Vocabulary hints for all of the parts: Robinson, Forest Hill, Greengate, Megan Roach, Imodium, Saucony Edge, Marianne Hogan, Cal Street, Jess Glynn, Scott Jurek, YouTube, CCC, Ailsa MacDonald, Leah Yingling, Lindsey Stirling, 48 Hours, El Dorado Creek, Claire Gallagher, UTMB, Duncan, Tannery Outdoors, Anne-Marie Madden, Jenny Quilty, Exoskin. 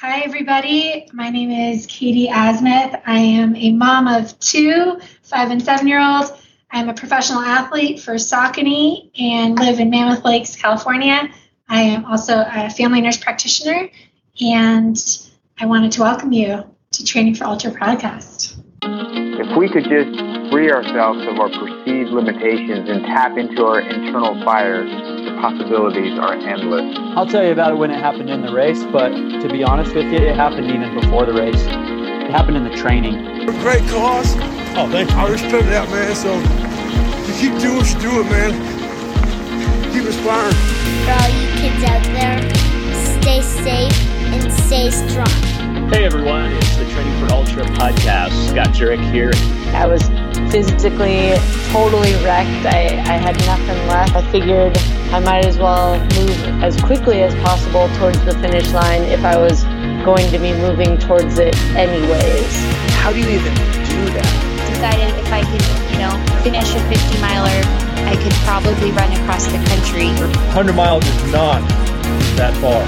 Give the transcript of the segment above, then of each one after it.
Hi, everybody. My name is Katie Asmuth. I am a mom of two 5- and 7-year-olds. I'm a professional athlete for Saucony and live in Mammoth Lakes, California. I am also a family nurse practitioner, and I wanted to welcome you to Training for Ultra Podcast. If we could just free ourselves of our perceived limitations and tap into our internal fire, the possibilities are endless. I'll tell you about it when it happened in the race, but to be honest with you, it happened even before the race. It happened in the training. Great cause. Oh, thank you. I respect that, man, so you keep doing what you do, man. Keep inspiring. For all you kids out there, stay safe and stay strong. Hey, everyone. It's the Training for Ultra podcast. Scott Jurek here. I was physically totally wrecked. I had nothing left. I figured I might as well move as quickly as possible towards the finish line if I was going to be moving towards it anyways. How do you even do that? I decided if I could, finish a 50-miler, I could probably run across the country. 100 miles is not that far.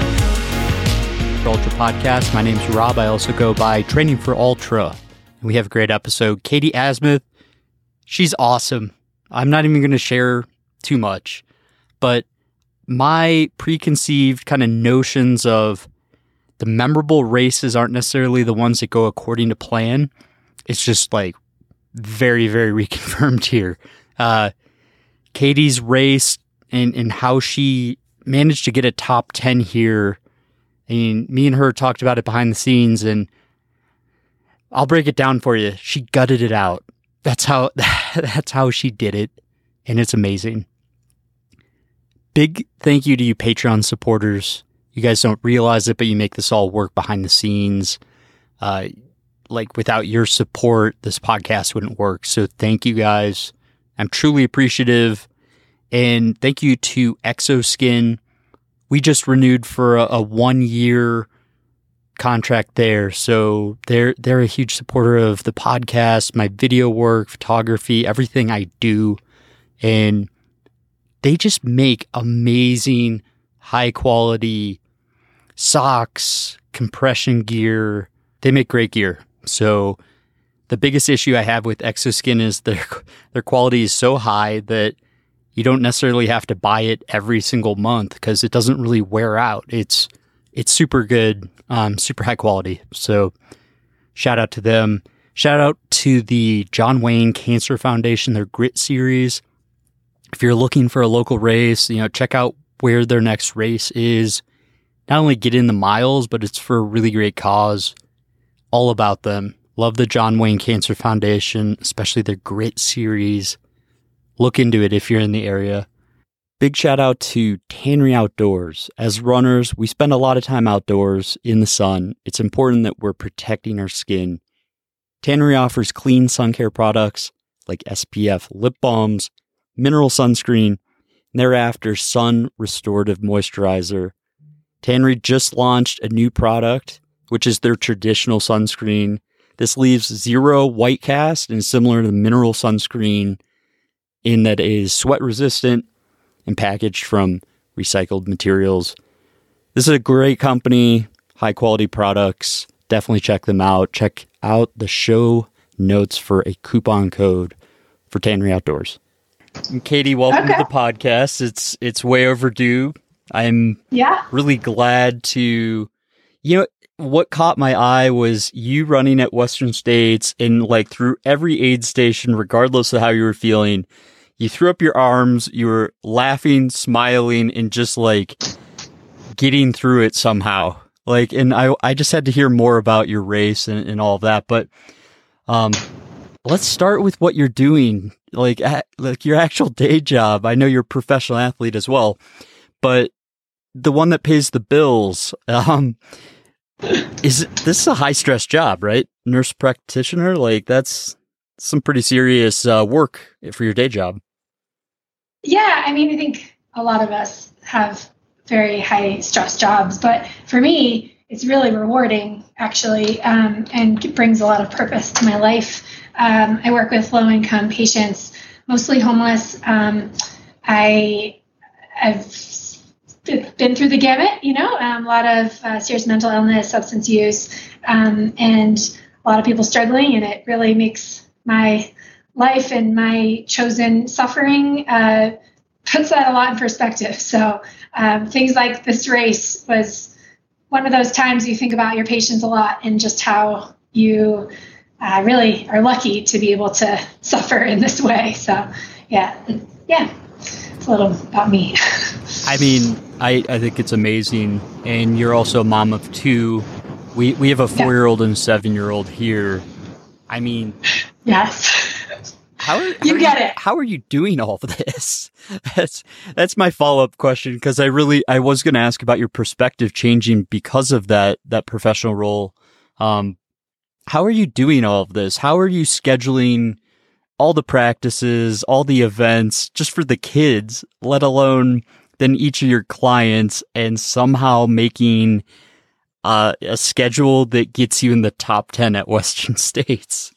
Ultra Podcast. My name's Rob. I also go by Training for Ultra. We have a great episode. Katie Asmuth. She's awesome. I'm not even going to share too much, but my preconceived kind of notions of the memorable races aren't necessarily the ones that go according to plan. It's just like very, very reconfirmed here. Katie's race and how she managed to get a top 10 here. I mean, me and her talked about it behind the scenes, and I'll break it down for you. She gutted it out. That's how she did it, and it's amazing. Big thank you to you Patreon supporters. You guys don't realize it, but you make this all work behind the scenes. Without your support, this podcast wouldn't work. So thank you guys. I'm truly appreciative. And thank you to Exoskin. We just renewed for a 1-year contract there. So they're a huge supporter of the podcast, my video work, photography, everything I do. And they just make amazing, high-quality socks, compression gear. They make great gear. So the biggest issue I have with Exoskin is their quality is so high that you don't necessarily have to buy it every single month because it doesn't really wear out. It's super good, super high quality. So shout out to them. Shout out to the John Wayne Cancer Foundation, their Grit series. If you're looking for a local race, check out where their next race is. Not only get in the miles, but it's for a really great cause. All about them. Love the John Wayne Cancer Foundation, especially their Grit series. Look into it if you're in the area. Big shout out to Tannery Outdoors. As runners, we spend a lot of time outdoors in the sun. It's important that we're protecting our skin. Tannery offers clean sun care products like SPF lip balms, mineral sunscreen, and thereafter sun restorative moisturizer. Tannery just launched a new product, which is their traditional sunscreen. This leaves zero white cast and is similar to the mineral sunscreen in that it is sweat resistant and packaged from recycled materials. This is a great company, high quality products. Definitely check them out. Check out the show notes for a coupon code for Tannery Outdoors. And Katie, welcome to the podcast. It's way overdue. I'm really glad to, what caught my eye was you running at Western States and through every aid station, regardless of how you were feeling, you threw up your arms, you were laughing, smiling, and just getting through it somehow. And I just had to hear more about your race and all of that. But let's start with what you're doing, your actual day job. I know you're a professional athlete as well, but the one that pays the bills, this is a high stress job, right? Nurse practitioner, that's some pretty serious work for your day job. Yeah, I think a lot of us have very high stress jobs, but for me, it's really rewarding actually, and it brings a lot of purpose to my life. I work with low-income patients, mostly homeless. I've been through the gamut, you know, a lot of serious mental illness, substance use, and a lot of people struggling, and it really makes my life and my chosen suffering puts that a lot in perspective. So things like this race was one of those times you think about your patients a lot and just how you really are lucky to be able to suffer in this way. So, yeah, it's a little about me. I mean, I think it's amazing. And you're also a mom of two. We have a 4-year-old and 7-year-old here. I mean, yes. How are you doing all of this? That's my follow-up question, because I was going to ask about your perspective changing because of that professional role. How are you doing all of this? How are you scheduling all the practices, all the events, just for the kids, let alone then each of your clients, and somehow making a schedule that gets you in the top 10 at Western States?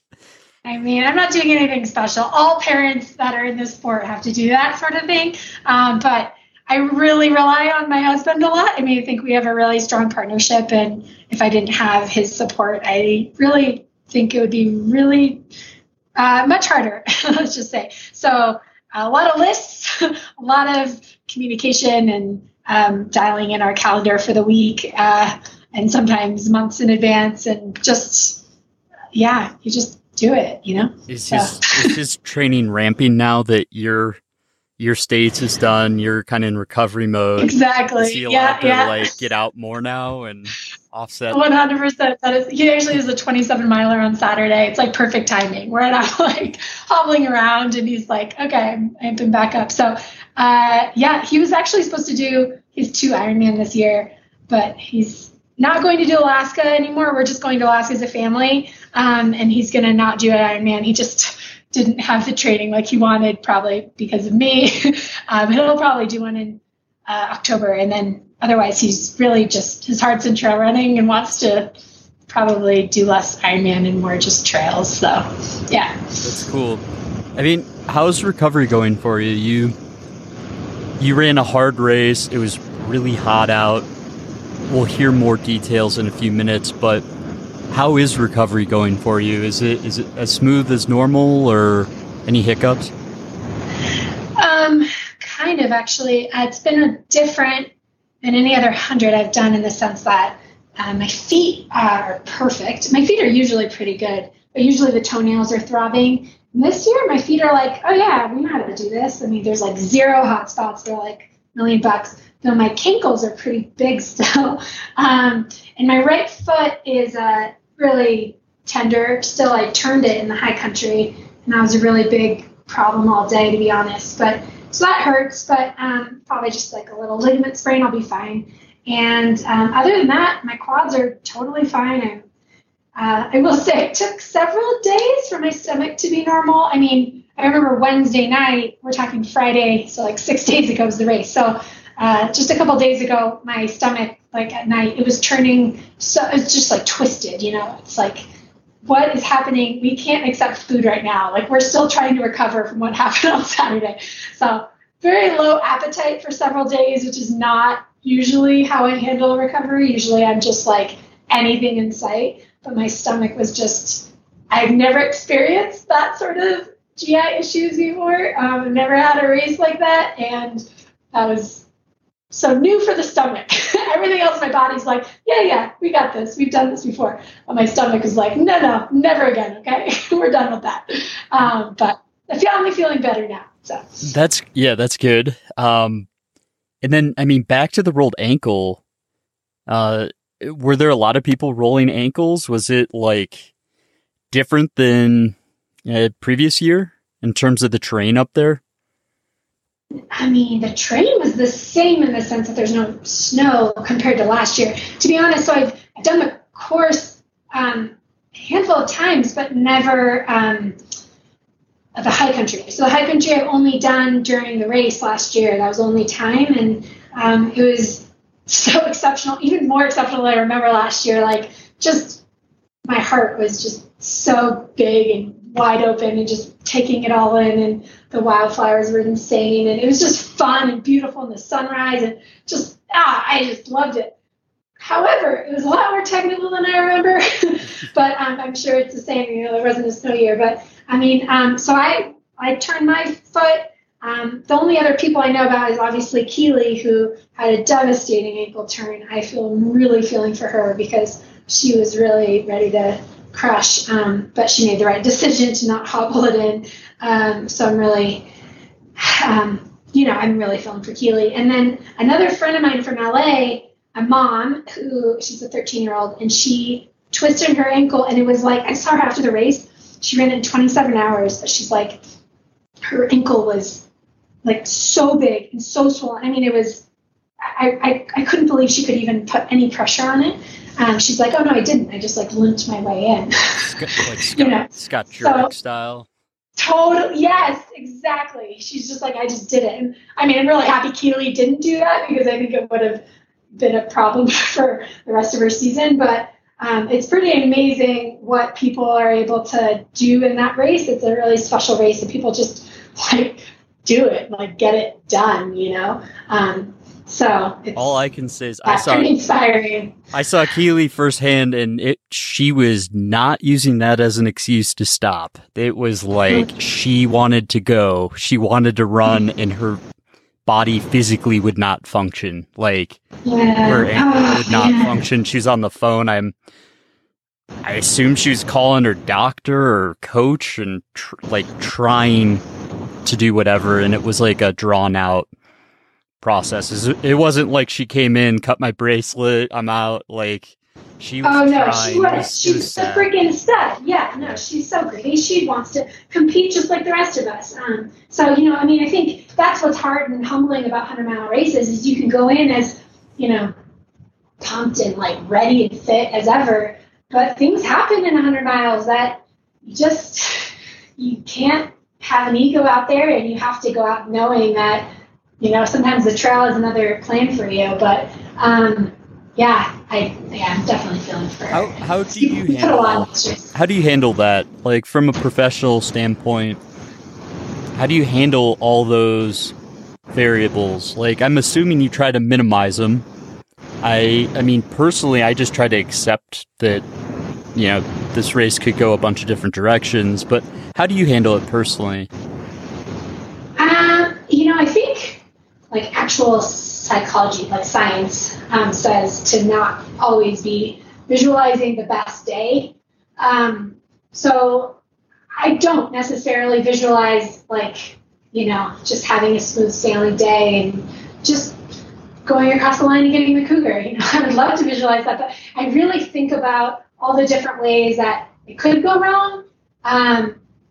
I mean, I'm not doing anything special. All parents that are in this sport have to do that sort of thing. But I really rely on my husband a lot. I mean, I think we have a really strong partnership. And if I didn't have his support, I really think it would be really much harder, let's just say. So a lot of lists, a lot of communication, and dialing in our calendar for the week, and sometimes months in advance. And just, yeah, you just do it, you know? Is his training ramping now that your states is done? You're kind of in recovery mode. Exactly. Is he allowed to like get out more now and offset? 100%. He actually is a 27-miler on Saturday. It's like perfect timing. We're not like hobbling around, and he's like, okay, I'm amping back up. So he was actually supposed to do his 2 Ironman this year, but he's not going to do Alaska anymore. We're just going to Alaska as a family. And he's going to not do an Ironman. He just didn't have the training like he wanted, probably because of me. He'll probably do one in October. And then otherwise, he's really just, his heart's in trail running and wants to probably do less Ironman and more just trails. So, yeah. That's cool. I mean, how's recovery going for you? You ran a hard race. It was really hot out. We'll hear more details in a few minutes, but how is recovery going for you? Is it as smooth as normal, or any hiccups? Kind of, actually. It's been different than any other 100 I've done, in the sense that my feet are perfect. My feet are usually pretty good, but usually the toenails are throbbing. And this year, my feet are like, oh yeah, we know how to do this. I mean, there's like 0 hot spots. They're like $1,000,000. Though my kinkles are pretty big still. And my right foot is really tender still. I turned it in the high country, and that was a really big problem all day, to be honest. But so that hurts, but probably just like a little ligament sprain, I'll be fine. And other than that, my quads are totally fine. I will say it took several days for my stomach to be normal. I mean, I remember Wednesday night, we're talking Friday, so like 6 days ago was the race. So just a couple days ago, my stomach, like at night, it was turning, so it's just like twisted, you know, it's like, what is happening? We can't accept food right now. Like, we're still trying to recover from what happened on Saturday. So very low appetite for several days, which is not usually how I handle recovery. Usually I'm just like anything in sight, but my stomach was just, I've never experienced that sort of GI issues before. I've never had a race like that. And that was so new for the stomach. Everything else, my body's like, yeah, we got this. We've done this before. But my stomach is like, no, never again, okay? We're done with that. But I'm feeling better now. So that's good. And then, I mean, back to the rolled ankle. Were there a lot of people rolling ankles? Was it like different than previous year in terms of the terrain up there? I mean, the terrain was the same in the sense that there's no snow compared to last year. To be honest, so I've done the course a handful of times, but never the high country. So the high country I've only done during the race last year. That was the only time, and it was so exceptional, even more exceptional than I remember last year. Like, just my heart was just so big and wide open, and just taking it all in, and the wildflowers were insane, and it was just fun and beautiful, and the sunrise, and just I just loved it. However, it was a lot more technical than I remember, but I'm sure it's the same, you know, there wasn't a snow year, but I mean, so I turned my foot. The only other people I know about is obviously Keely, who had a devastating ankle turn. I'm really feeling for her because she was really ready to crush, but she made the right decision to not hobble it in. So I'm really, I'm really feeling for Keely. And then another friend of mine from LA, a mom who, she's a 13-year-old, and she twisted her ankle, and it was like, I saw her after the race. She ran in 27 hours, but she's like, her ankle was like so big and so swollen. I mean, it was, I couldn't believe she could even put any pressure on it. She's like, oh no, I didn't. I just like limped my way in. Scott Jurek style. Totally. Yes, exactly. She's just like, I just did it. And I mean, I'm really happy Keely didn't do that because I think it would have been a problem for the rest of her season. But it's pretty amazing what people are able to do in that race. It's a really special race and people just like do it, like get it done, you know? So it's, all I can say is I saw Keely firsthand, and she was not using that as an excuse to stop. It was like she wanted to go, she wanted to run, and her body physically would not function. Like her ankle would not function. She was on the phone. I assume she was calling her doctor or coach and trying to do whatever. And it was like a drawn out process. It wasn't like she came in, cut my bracelet, I'm out. Like she was trying. She's so freaking set. Yeah, no, she's so great. She wants to compete just like the rest of us. So, you know, I mean, I think that's what's hard and humbling about 100-mile races is you can go in as, you know, pumped and like ready and fit as ever, but things happen in 100 miles that you can't have an ego out there, and you have to go out knowing that, you know, sometimes the trail is another plan for you, but I'm definitely feeling for it. How do you handle that? Like from a professional standpoint, how do you handle all those variables? Like I'm assuming you try to minimize them. I mean, personally, I just try to accept that, you know, this race could go a bunch of different directions, but how do you handle it personally? I think like actual psychology, like science, says to not always be visualizing the best day. So I don't necessarily visualize like, you know, just having a smooth sailing day and just going across the line and getting the cougar. You know, I would love to visualize that, but I really think about all the different ways that it could go wrong,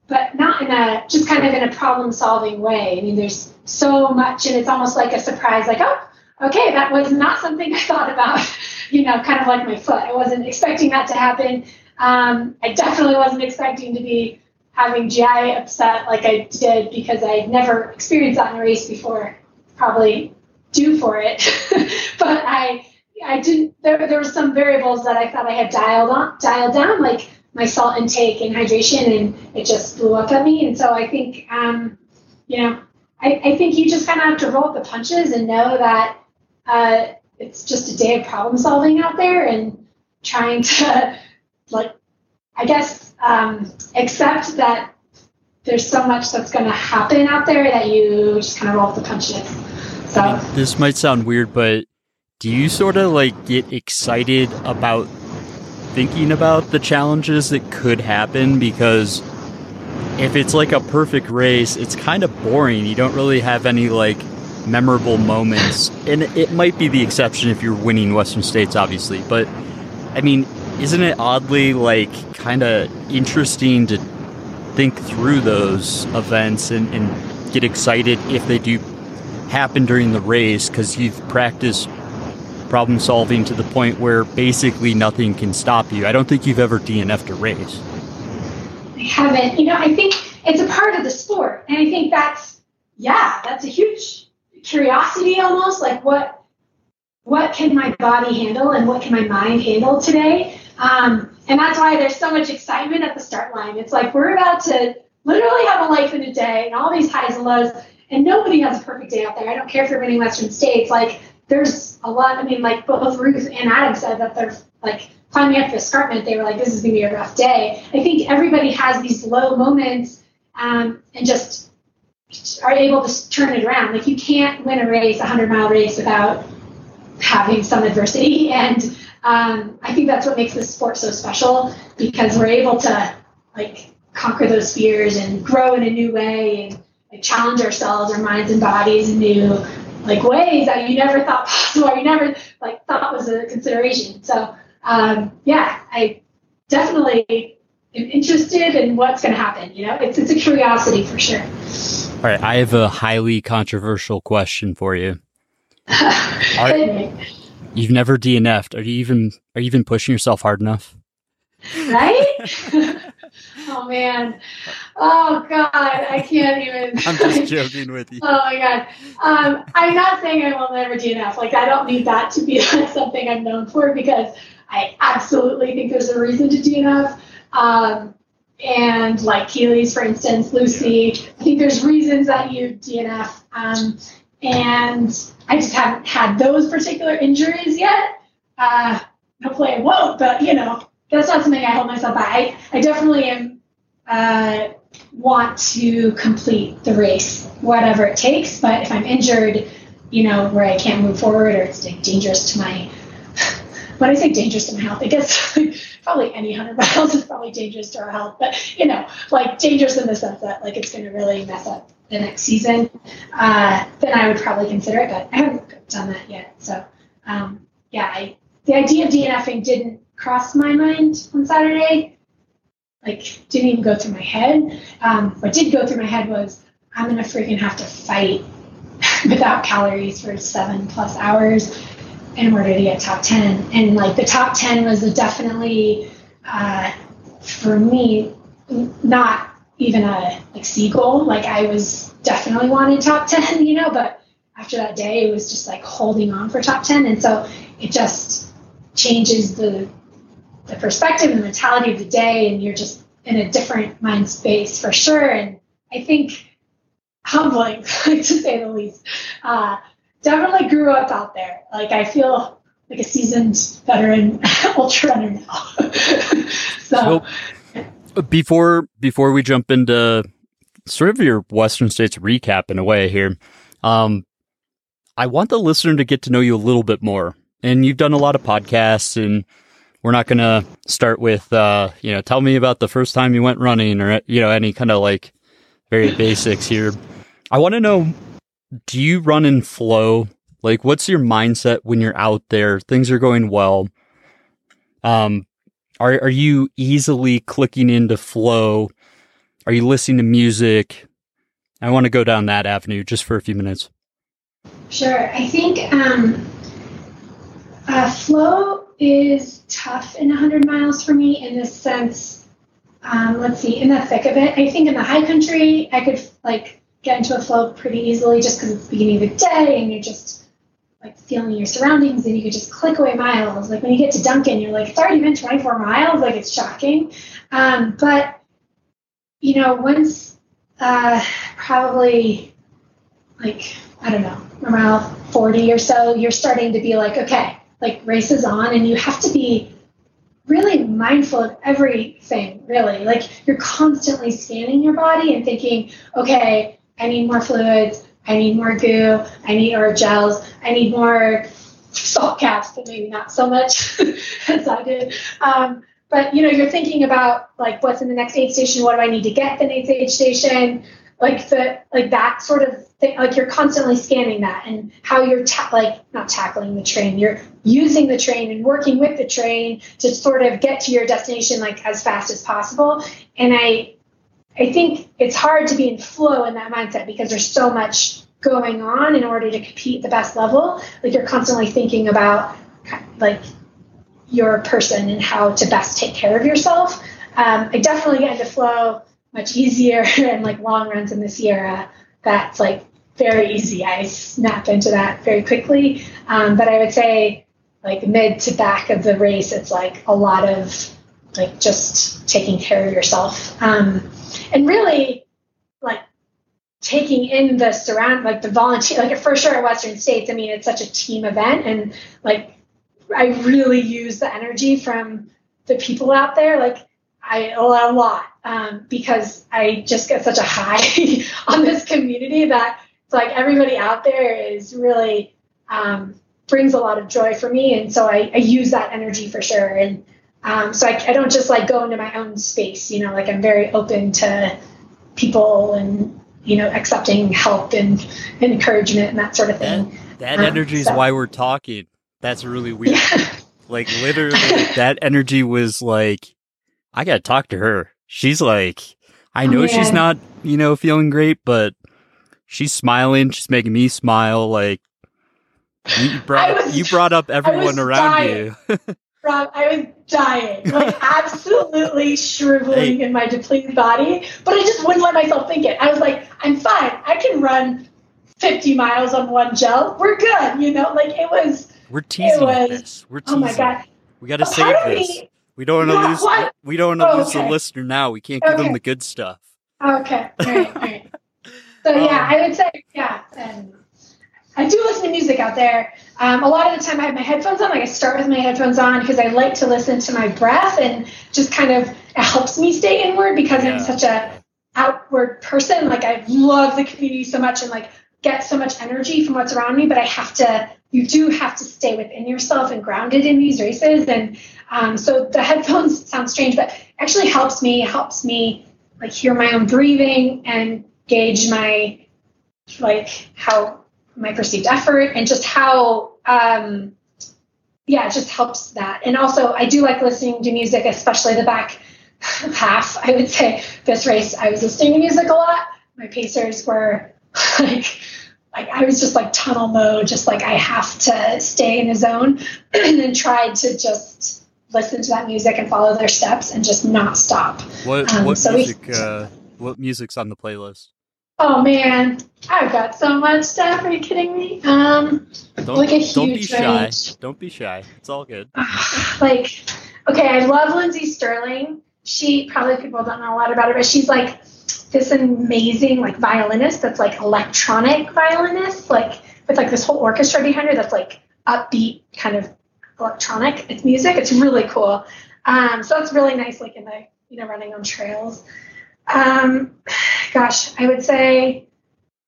but not in a, just kind of in a problem solving way. I mean, there's so much, and it's almost like a surprise, like, oh, okay, that was not something I thought about, you know, kind of like my foot. I wasn't expecting that to happen. I definitely wasn't expecting to be having GI upset like I did because I had never experienced that in a race before, probably due for it. But I didn't, there were some variables that I thought I had dialed down, like my salt intake and hydration, and it just blew up at me. And so I think, I think you just kind of have to roll up the punches and know that it's just a day of problem solving out there and trying to, like, I guess, accept that there's so much that's going to happen out there that you just kind of roll up the punches. So I mean, this might sound weird, but do you sort of like get excited about thinking about the challenges that could happen? Because if it's like a perfect race, it's kind of boring. You don't really have any like memorable moments. And it might be the exception if you're winning Western States, obviously. But I mean, isn't it oddly like kind of interesting to think through those events and get excited if they do happen during the race, because you've practiced problem solving to the point where basically nothing can stop you? I don't think you've ever DNF'd a race. I haven't. You know, I think it's a part of the sport. And I think that's a huge curiosity almost. Like what can my body handle and what can my mind handle today? And that's why there's so much excitement at the start line. It's like we're about to literally have a life in a day and all these highs and lows, and nobody has a perfect day out there. I don't care if you're winning Western States. Like there's a lot. I mean, like both Ruth and Adam said that they're like climbing up the escarpment. They were like, this is going to be a rough day. I think everybody has these low moments and just are able to turn it around. Like you can't win a race, 100-mile race without having some adversity. And I think that's what makes this sport so special, because we're able to like conquer those fears and grow in a new way and like challenge ourselves, our minds and bodies in new like ways that you never thought possible or you never like thought was a consideration. So yeah, I definitely am interested in what's going to happen. You know, it's a curiosity for sure. All right, I have a highly controversial question for you. You've never DNF'd. Are you even pushing yourself hard enough? Right? Oh man. Oh God. I can't even. I'm just joking with you. Oh my God. I'm not saying I will never DNF. Like I don't need that to be like something I'm known for, because I absolutely think there's a reason to DNF. And like Keely's, for instance, Lucy, I think there's reasons that you DNF. And I just haven't had those particular injuries yet. Hopefully I won't, but you know, that's not something I hold myself by. I definitely am want to complete the race, whatever it takes. But if I'm injured, you know, where I can't move forward or it's dangerous to my, when I say dangerous to my health, I guess probably any 100 miles is probably dangerous to our health. But you know, like dangerous in the sense that like it's going to really mess up the next season, then I would probably consider it, but I haven't done that yet. So yeah, the idea of DNFing didn't cross my mind on Saturday, like didn't even go through my head. What did go through my head was I'm going to freaking have to fight without calories for 7+ hours in order to get top 10. And like the top 10 was definitely, for me, not even a like C goal. Like I was definitely wanted top 10, you know, but after that day it was just like holding on for top 10. And so it just changes the perspective and the mentality of the day, and you're just in a different mind space for sure. And I think humbling to say the least. Definitely grew up out there. Like I feel like a seasoned veteran ultra runner now. So Before we jump into sort of your Western States recap in a way here, I want the listener to get to know you a little bit more. And you've done a lot of podcasts, and we're not going to start with, you know, tell me about the first time you went running or, you know, any kind of like very basics here. I want to know, do you run in flow? Like, what's your mindset when you're out there? Things are going well. Are you easily clicking into flow? Are you listening to music? I want to go down that avenue just for a few minutes. Sure. I think flow is tough in 100 miles for me in this sense. In the thick of it, I think in the high country, I could like get into a flow pretty easily just because it's the beginning of the day and you're just like feeling your surroundings, and you could just click away miles. Like when you get to Duncan, you're like, it's already been 24 miles. Like it's shocking. But you know, once, probably like, I don't know, around 40 or so, you're starting to be like, okay, like race is on, and you have to be really mindful of everything really. Like you're constantly scanning your body and thinking, okay, I need more fluids. I need more goo, I need more gels, I need more salt caps, but maybe not so much as I did. But, you know, you're thinking about, like, what's in the next aid station? What do I need to get the next aid station? Like, that sort of thing. Like, you're constantly scanning that, and how you're, not tackling the train. You're using the train and working with the train to sort of get to your destination, like, as fast as possible. And I think it's hard to be in flow in that mindset because there's so much going on in order to compete at the best level. Like you're constantly thinking about like your person and how to best take care of yourself. I definitely get into flow much easier and like long runs in the Sierra. That's like very easy. I snap into that very quickly. But I would say like mid to back of the race, it's like a lot of like just taking care of yourself. And really, like taking in the surround, like the volunteer, like for sure at Western States, I mean, it's such a team event. And like, I really use the energy from the people out there. Like a lot, because I just get such a high on this community that it's like everybody out there is really, brings a lot of joy for me. And so I use that energy for sure. And, so I don't just like go into my own space, you know, like I'm very open to people and, you know, accepting help and encouragement and that sort of thing. That energy is why we're talking. That's really weird. Yeah. Like literally that energy was like, I got to talk to her. She's like, I know she's not, you know, feeling great, but she's smiling. She's making me smile. Like you brought up everyone around you. Rob, I was dying, like absolutely shriveling in my depleted body, but I just wouldn't let myself think it. I was like, I'm fine. I can run 50 miles on one gel. We're good. You know, like it was, we're teasing. Oh my God. We got to save this. We don't want to lose the listener now. We can't give them the good stuff. Okay. All right. So yeah, I would say, yeah. And I do listen to music out there. A lot of the time I have my headphones on. Like I start with my headphones on because I like to listen to my breath and just kind of, it helps me stay inward because I'm such a outward person. Like I love the community so much and like get so much energy from what's around me, but you do have to stay within yourself and grounded in these races. And so the headphones sound strange, but actually helps me like hear my own breathing and gauge my, like how, my perceived effort and just how, it just helps that. And also I do like listening to music, especially the back half. I would say this race, I was listening to music a lot. My pacers were like I was just like tunnel mode, just like I have to stay in the zone and then tried to just listen to that music and follow their steps and just not stop. What music's on the playlist? Oh man, I've got so much stuff. Are you kidding me? Don't be shy. It's all good. I love Lindsey Stirling. She probably people don't know a lot about her, but she's like this amazing like violinist that's like electronic violinist, like with like this whole orchestra behind her that's like upbeat kind of electronic. It's music. It's really cool. So it's really nice, like in the running on trails. I would say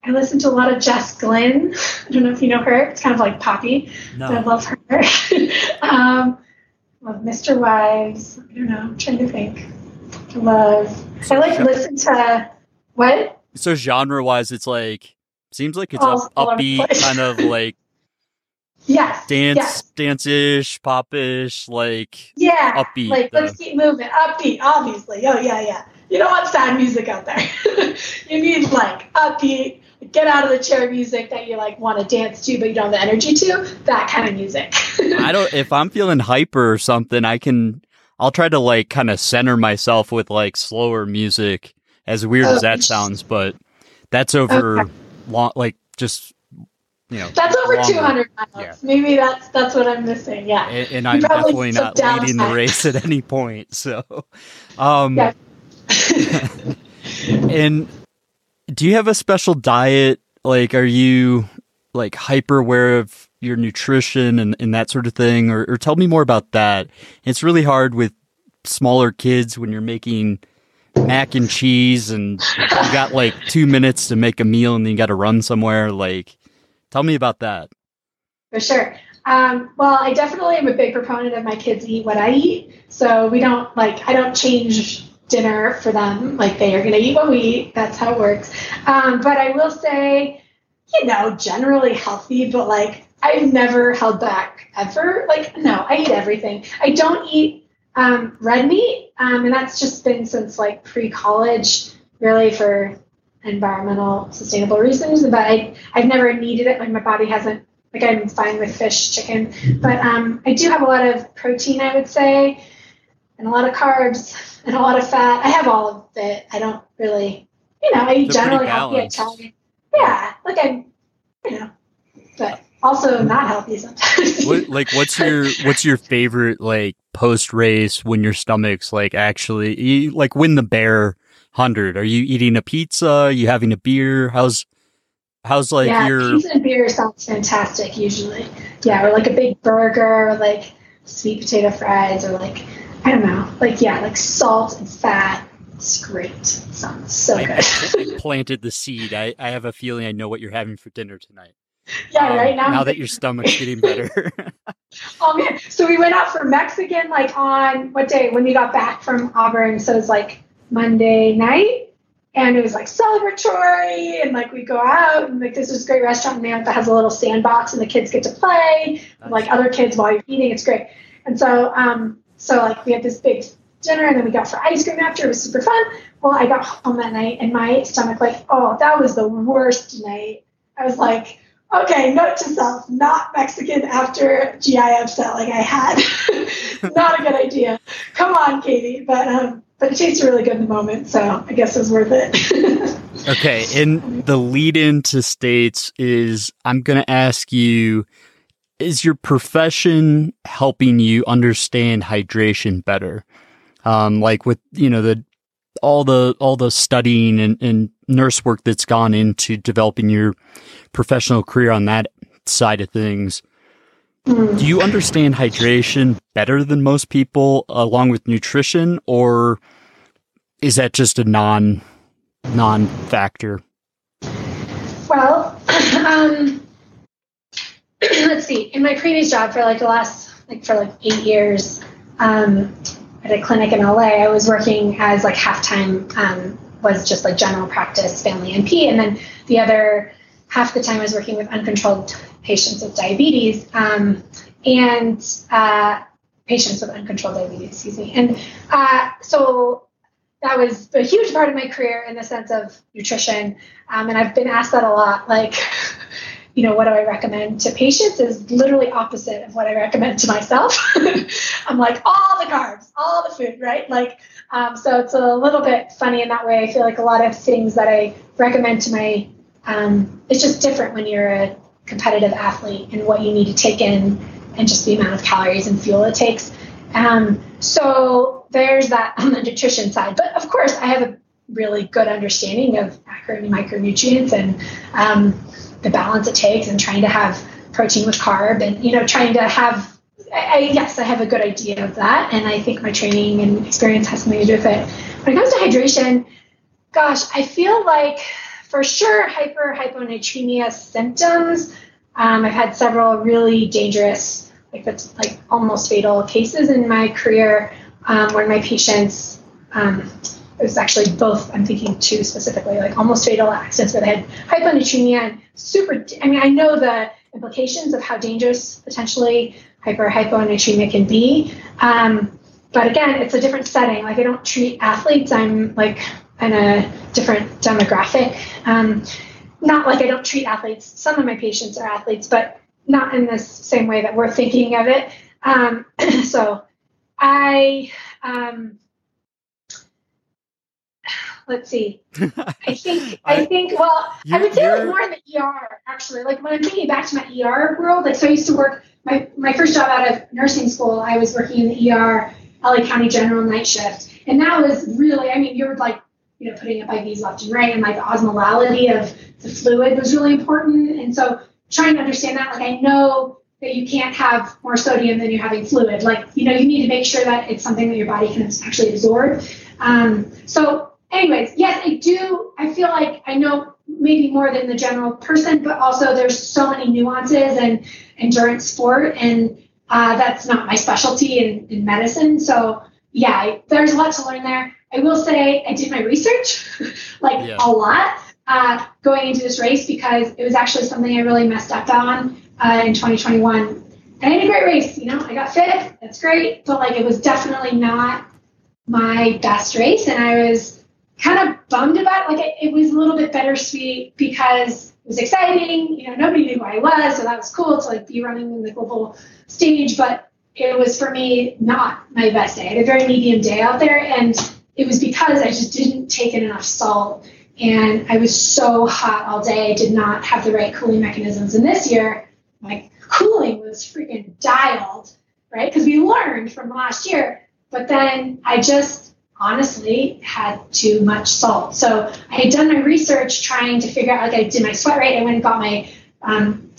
I listen to a lot of Jess Glynn. I don't know if you know her. It's kind of like poppy. No. So I love her. Love Mr Wives. I don't know. I'm trying to think. Listen to what? So genre-wise, it's like seems like it's upbeat kind of like dance-ish, pop-ish, like upbeat. Like let's keep moving. Upbeat, obviously. Oh yeah. You don't want sad music out there. You need like upbeat, get out of the chair music that you like want to dance to, but you don't have the energy to. That kind of music. If I'm feeling hyper or something, I'll try to like kind of center myself with like slower music. As weird as that sounds, but that's over long, like just you know. That's over longer. 200 miles. Yeah. Maybe that's what I'm missing. Yeah, and I'm definitely not leading the race at any point. So, And do you have a special diet? Like, are you like hyper aware of your nutrition and that sort of thing? Or tell me more about that. It's really hard with smaller kids when you're making mac and cheese and you got like 2 minutes to make a meal and then you got to run somewhere. Like, tell me about that. For sure. Well, I definitely am a big proponent of my kids eat what I eat. So I don't change dinner for them, like they are going to eat what we eat. That's how it works. But I will say, you know, generally healthy, but like I've never held back ever. Like, no, I eat everything. I don't eat red meat. And that's just been since like pre-college really for environmental sustainable reasons. But I've never needed it. Like my body hasn't, like I'm fine with fish, chicken, but I do have a lot of protein, I would say, and a lot of carbs. And a lot of fat. I have all of it. I don't really, you know, I generally healthy Italian. Yeah. Like I, you know, but also not healthy sometimes. What's your favorite, like post race when your stomach's like actually like when the bear 100? Are you eating a pizza? Are you having a beer? How's like your pizza and beer sounds fantastic usually. Yeah, or like a big burger, or like sweet potato fries, or like I don't know, like yeah, like salt and fat. It's great. It sounds so good. I planted the seed. I have a feeling I know what you're having for dinner tonight. Yeah, right now. Now that your stomach's getting better. Oh man! So we went out for Mexican like on what day? When we got back from Auburn, so it's like Monday night. And it was like celebratory, and like we go out, and like there's this great restaurant in Mammoth that has a little sandbox, and the kids get to play with like other kids while you're eating. It's great. And so like we had this big dinner, and then we got for ice cream after. It was super fun. Well, I got home that night, and my stomach like, oh, that was the worst night. I was like, okay, note to self, not Mexican after GI upset like I had. Not a good idea. Come on, Katie, but it tasted really good in the moment, so I guess it was worth it. Okay, and the lead-in to States is, I'm going to ask you, is your profession helping you understand hydration better? Like with, you know, all the studying and nurse work that's gone into developing your professional career on that side of things. Do you understand hydration better than most people along with nutrition, or is that just a non-factor? Well, let's see. In my previous job for like the last, like for like 8 years, at a clinic in LA, I was working as like half-time, was just like general practice family NP. And then the other half the time I was working with uncontrolled patients with diabetes, patients with uncontrolled diabetes. And so that was a huge part of my career in the sense of nutrition. And I've been asked that a lot, like, you know, what do I recommend to patients is literally opposite of what I recommend to myself. I'm like, all the carbs, all the food, right? Like, so it's a little bit funny in that way. I feel like a lot of things that I recommend to my, it's just different when you're a competitive athlete and what you need to take in and just the amount of calories and fuel it takes. So there's that on the nutrition side. But of course, I have a really good understanding of macro and micronutrients and the balance it takes and trying to have protein with carb and, you know, trying to have, yes, I have a good idea of that. And I think my training and experience has something to do with it. When it comes to hydration, gosh, I feel like for sure, hyponatremia symptoms. I've had several really dangerous, like that's like almost fatal cases in my career where my patients, it was actually both, I'm thinking two specifically, like almost fatal accidents where they had hyponatremia and super, I mean, I know the implications of how dangerous potentially hyponatremia can be. But again, it's a different setting. Like I don't treat athletes. I'm like, and a different demographic. Not like I don't treat athletes. Some of my patients are athletes, but not in the same way that we're thinking of it. So I, let's see. I think, well, I would say like more in the ER, actually. Like when I'm thinking back to my ER world, like so I used to work, my first job out of nursing school, I was working in the ER, LA County General night shift. And that was really, I mean, you were like, you know, putting up IVs left and right, and like the osmolality of the fluid was really important. And so trying to understand that, like I know that you can't have more sodium than you're having fluid. Like, you know, you need to make sure that it's something that your body can actually absorb. So anyways, yes, I do. I feel like I know maybe more than the general person, but also there's so many nuances and endurance sport, and that's not my specialty in medicine. So yeah, there's a lot to learn there. I will say I did my research, like a lot, going into this race because it was actually something I really messed up on in 2021. And I had a great race, you know, I got fit, that's great, but like it was definitely not my best race, and I was kind of bummed about it. Like it was a little bit bittersweet because it was exciting, you know, nobody knew who I was, so that was cool to like be running in the global stage, but it was for me not my best day. I had a very medium day out there, and it was because I just didn't take in enough salt, and I was so hot all day. I did not have the right cooling mechanisms. And this year, my cooling was freaking dialed, right? Because we learned from last year. But then I just honestly had too much salt. So I had done my research trying to figure out, like I did my sweat rate, I went and got my,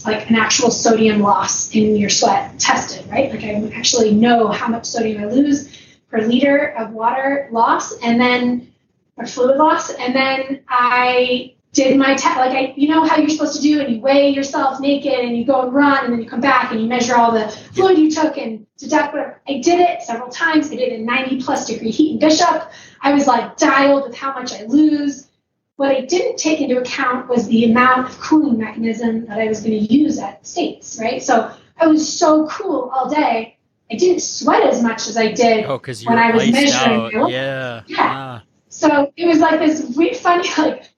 like an actual sodium loss in your sweat tested, right? Like I actually know how much sodium I lose per liter of water loss and then, or fluid loss. And then I did my test, like I, you know how you're supposed to do, and you weigh yourself naked and you go and run and then you come back and you measure all the fluid you took and deduct whatever. I did it several times. I did it in 90 plus degree heat in Bishop. I was like dialed with how much I lose. What I didn't take into account was the amount of cooling mechanism that I was going to use at States, right? So I was so cool all day. I didn't sweat as much as I did when I was measuring. Yeah. So it was like this weird, funny, like,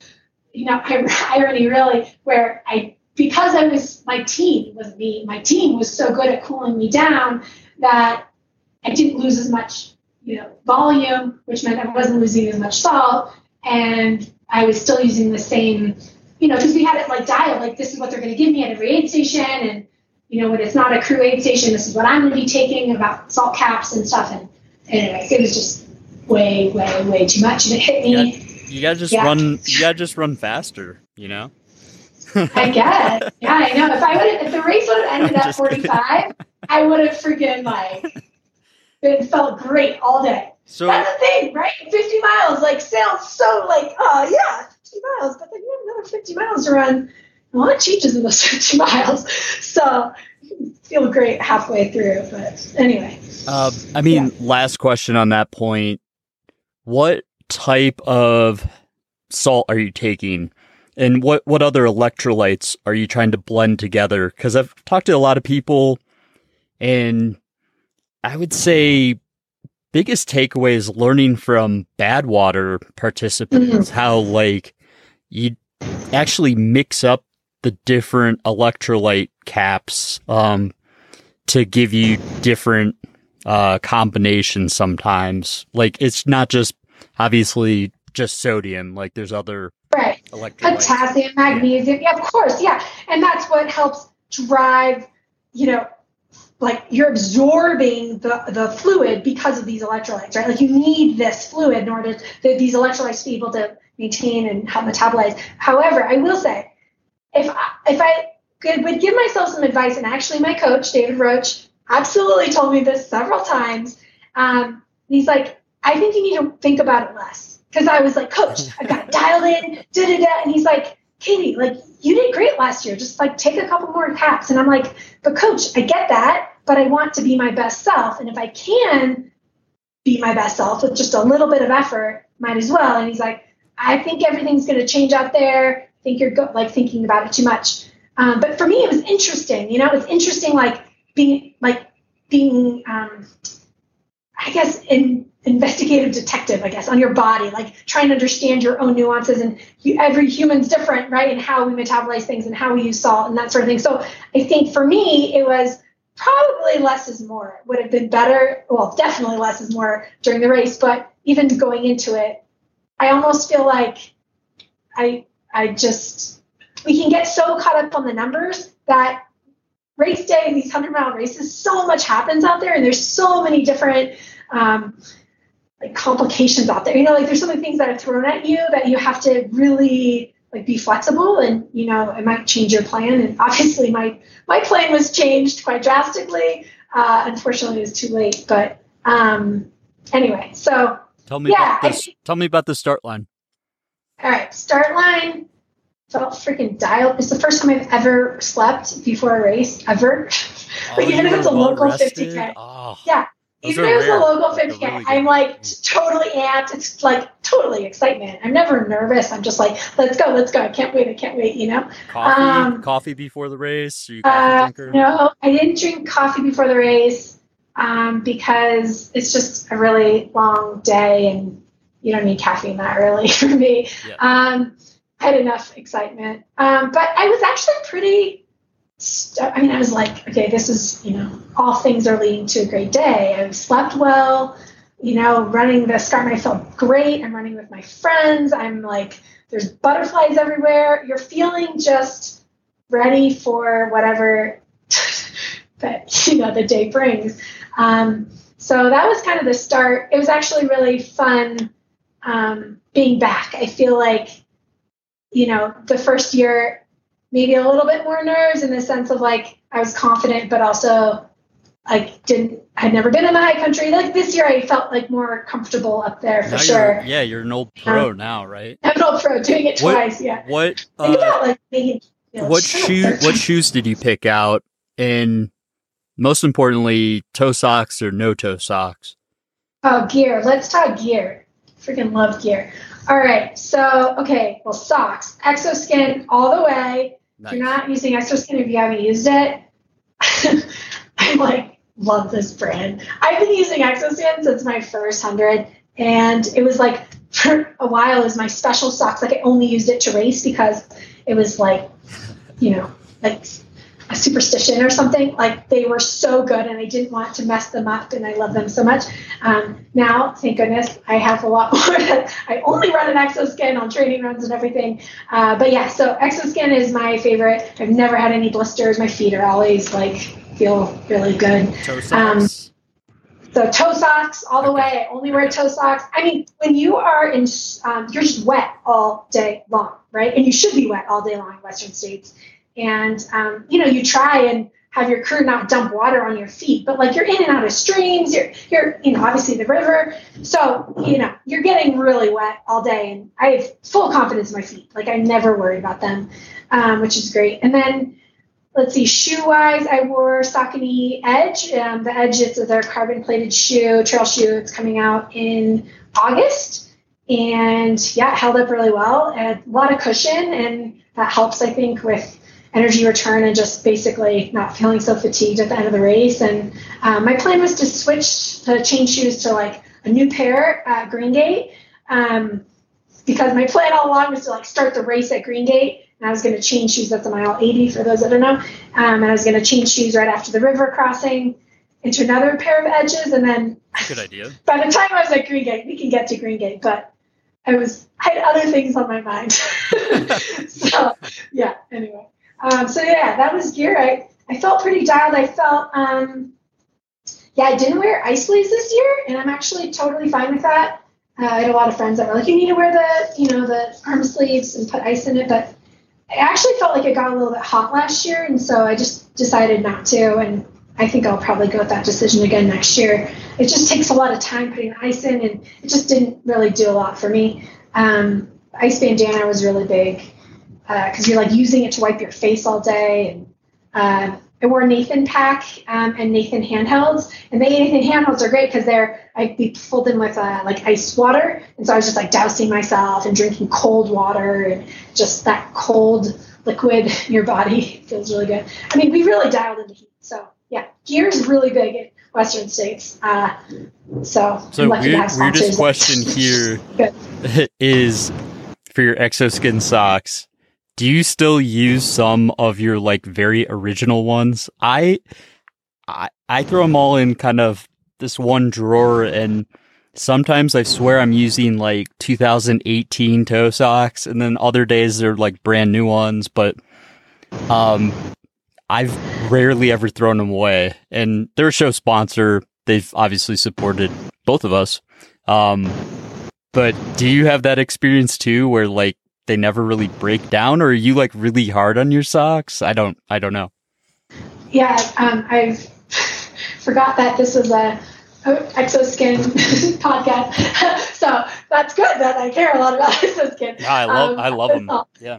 you know, irony really, where I, because I was, my team was so good at cooling me down that I didn't lose as much, you know, volume, which meant I wasn't losing as much salt. And I was still using the same, you know, because we had it like dialed, like this is what they're going to give me at every aid station. And, you know, when it's not a crew aid station, this is what I'm going to be taking about salt caps and stuff. And anyways, it was just way too much. And it hit me. You gotta just run faster, you know? I guess. Yeah, I know. If the race would have ended at 45, I would have freaking like felt great all day. So that's the thing, right? 50 miles like sounds so like, oh yeah, 50 miles, but then you have another 50 miles to run. A lot changes in those 50 miles. So you feel great halfway through, but anyway. Last question on that point. What type of salt are you taking, and what other electrolytes are you trying to blend together? Because I've talked to a lot of people, and I would say biggest takeaway is learning from bad water participants how like you actually mix up the different electrolyte caps to give you different combinations sometimes. Like it's not just obviously just sodium, like there's other electrolytes. Potassium, magnesium, yeah, of course, yeah. And that's what helps drive, you know, like you're absorbing the fluid because of these electrolytes, right? Like you need this fluid in order for these electrolytes to be able to maintain and help metabolize. However, I will say, if I would give myself some advice, and actually my coach, David Roach, absolutely told me this several times, he's like, I think you need to think about it less. Because I was like, coach, I've got it dialed in, da-da-da. And he's like, Katie, like, you did great last year. Just, like, take a couple more caps. And I'm like, but, coach, I get that, but I want to be my best self. And if I can be my best self with just a little bit of effort, might as well. And he's like, I think everything's going to change out there. I think you're, thinking about it too much. But for me, it was interesting. You know, it's interesting, like, being I guess, investigative detective, I guess, on your body, like trying to understand your own nuances, and every human's different, right? And how we metabolize things and how we use salt and that sort of thing. So I think for me, it was probably less is more. Would have been better. Well, definitely less is more during the race, but even going into it, I almost feel like we can get so caught up on the numbers that race day, these 100-mile races, so much happens out there, and there's so many different like complications out there, you know, like there's so many things that are thrown at you that you have to really like be flexible, and you know, it might change your plan. And obviously my plan was changed quite drastically. Unfortunately it was too late, but anyway, so tell me about the start line. All right. Start line felt freaking dialed. It's the first time I've ever slept before a race ever. But even if it's a local 50K. Oh. Yeah. Even if it was a local 50K, really I'm like totally amped. It's like totally excitement. I'm never nervous. I'm just like, let's go. I can't wait, you know? Coffee before the race? Are you a coffee drinker? No, I didn't drink coffee before the race because it's just a really long day and you don't need caffeine that early for me. Yep. I had enough excitement. But I was actually I was like, okay, this is, you know, all things are leading to a great day. I've slept well, you know, running the Scarman, I felt great. I'm running with my friends. I'm like, there's butterflies everywhere. You're feeling just ready for whatever that, you know, the day brings. So that was kind of the start. It was actually really fun being back. I feel like, you know, the first year, maybe a little bit more nerves in the sense of like, I was confident, but also like I'd never been in the high country. Like this year I felt like more comfortable up there for sure. You're an old pro now, right? I'm an old pro doing it twice. Yeah. Think about like making, you know, what shoes did you pick out? And most importantly, toe socks or no toe socks? Oh, gear. Let's talk gear. Freaking love gear. All right. So, okay. Well, socks, Exoskin all the way. Nice. If you're not using Exoskin, if you haven't used it, I'm like, love this brand. I've been using Exoskin since my first 100. And it was like, for a while, it was my special socks. Like I only used it to race because it was like, you know, like a superstition or something. Like they were so good and I didn't want to mess them up and I love them so much. Now, thank goodness, I have a lot more. I only run an Exoskin on training runs and everything. But yeah, so Exoskin is my favorite. I've never had any blisters. My feet are always like feel really good. Toe socks. So toe socks all the way. I only wear toe socks. I mean, when you are in, you're just wet all day long, right? And you should be wet all day long in Western States. And, you know, you try and have your crew not dump water on your feet, but like you're in and out of streams, you're, you know, obviously the river. So, you know, you're getting really wet all day and I have full confidence in my feet. Like I never worry about them, which is great. And then let's see, shoe wise, I wore Saucony Edge. The Edge is their carbon plated shoe, trail shoe. It's coming out in August and yeah, it held up really well and a lot of cushion. And that helps, I think, with energy return and just basically not feeling so fatigued at the end of the race. And my plan was to change shoes to like a new pair at Greengate because my plan all along was to like start the race at Greengate. And I was going to change shoes at the mile 80 for those that don't know. And I was going to change shoes right after the river crossing into another pair of Edges. And then good idea. By the time I was at Greengate, we can get to Greengate, but I had other things on my mind. So yeah, anyway. So yeah, that was gear. I felt pretty dialed. I felt, I didn't wear ice sleeves this year and I'm actually totally fine with that. I had a lot of friends that were like, you need to wear the arm sleeves and put ice in it. But I actually felt like it got a little bit hot last year. And so I just decided not to. And I think I'll probably go with that decision again next year. It just takes a lot of time putting ice in and it just didn't really do a lot for me. Ice bandana was really big. Because you're like using it to wipe your face all day. And I wore Nathan pack and Nathan handhelds, and the Nathan handhelds are great because they filled in with like ice water, and so I was just like dousing myself and drinking cold water, and just that cold liquid in your body feels really good. I mean, we really dialed into heat, so yeah, gear is really big in Western States. So weirdest question here is for your Exoskin socks. Do you still use some of your like very original ones? I throw them all in kind of this one drawer, and sometimes I swear I'm using like 2018 toe socks, and then other days they're like brand new ones. But I've rarely ever thrown them away, and they're a show sponsor. They've obviously supported both of us. But do you have that experience too, where like they never really break down, or are you like really hard on your socks? I don't know. Yeah. I've forgot that this was a Exoskin podcast. So that's good that I care a lot about Exoskin. Yeah, I love them. Yeah.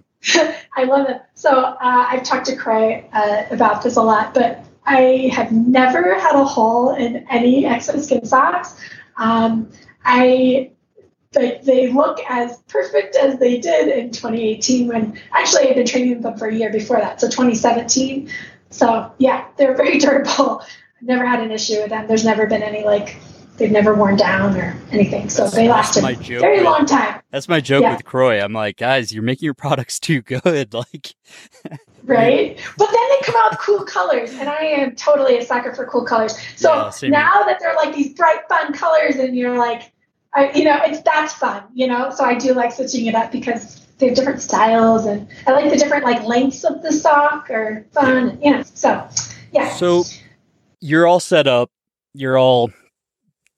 I love it. So, I've talked to Cray, about this a lot, but I have never had a hole in any Exoskin socks. They look as perfect as they did in 2018 when actually I've been training with them for a year before that. So 2017. So yeah, they're very durable. I've never had an issue with them. There's never been any, like they've never worn down or anything. So they lasted a very long time. That's my joke with Croy. I'm like, guys, you're making your products too good. Like, right. But then they come out with cool colors, and I am totally a sucker for cool colors. So now that they're like these bright, fun colors and you're like, that's fun, you know, so I do like switching it up because they have different styles and I like the different like lengths of the sock are fun. So you're all set up, you're all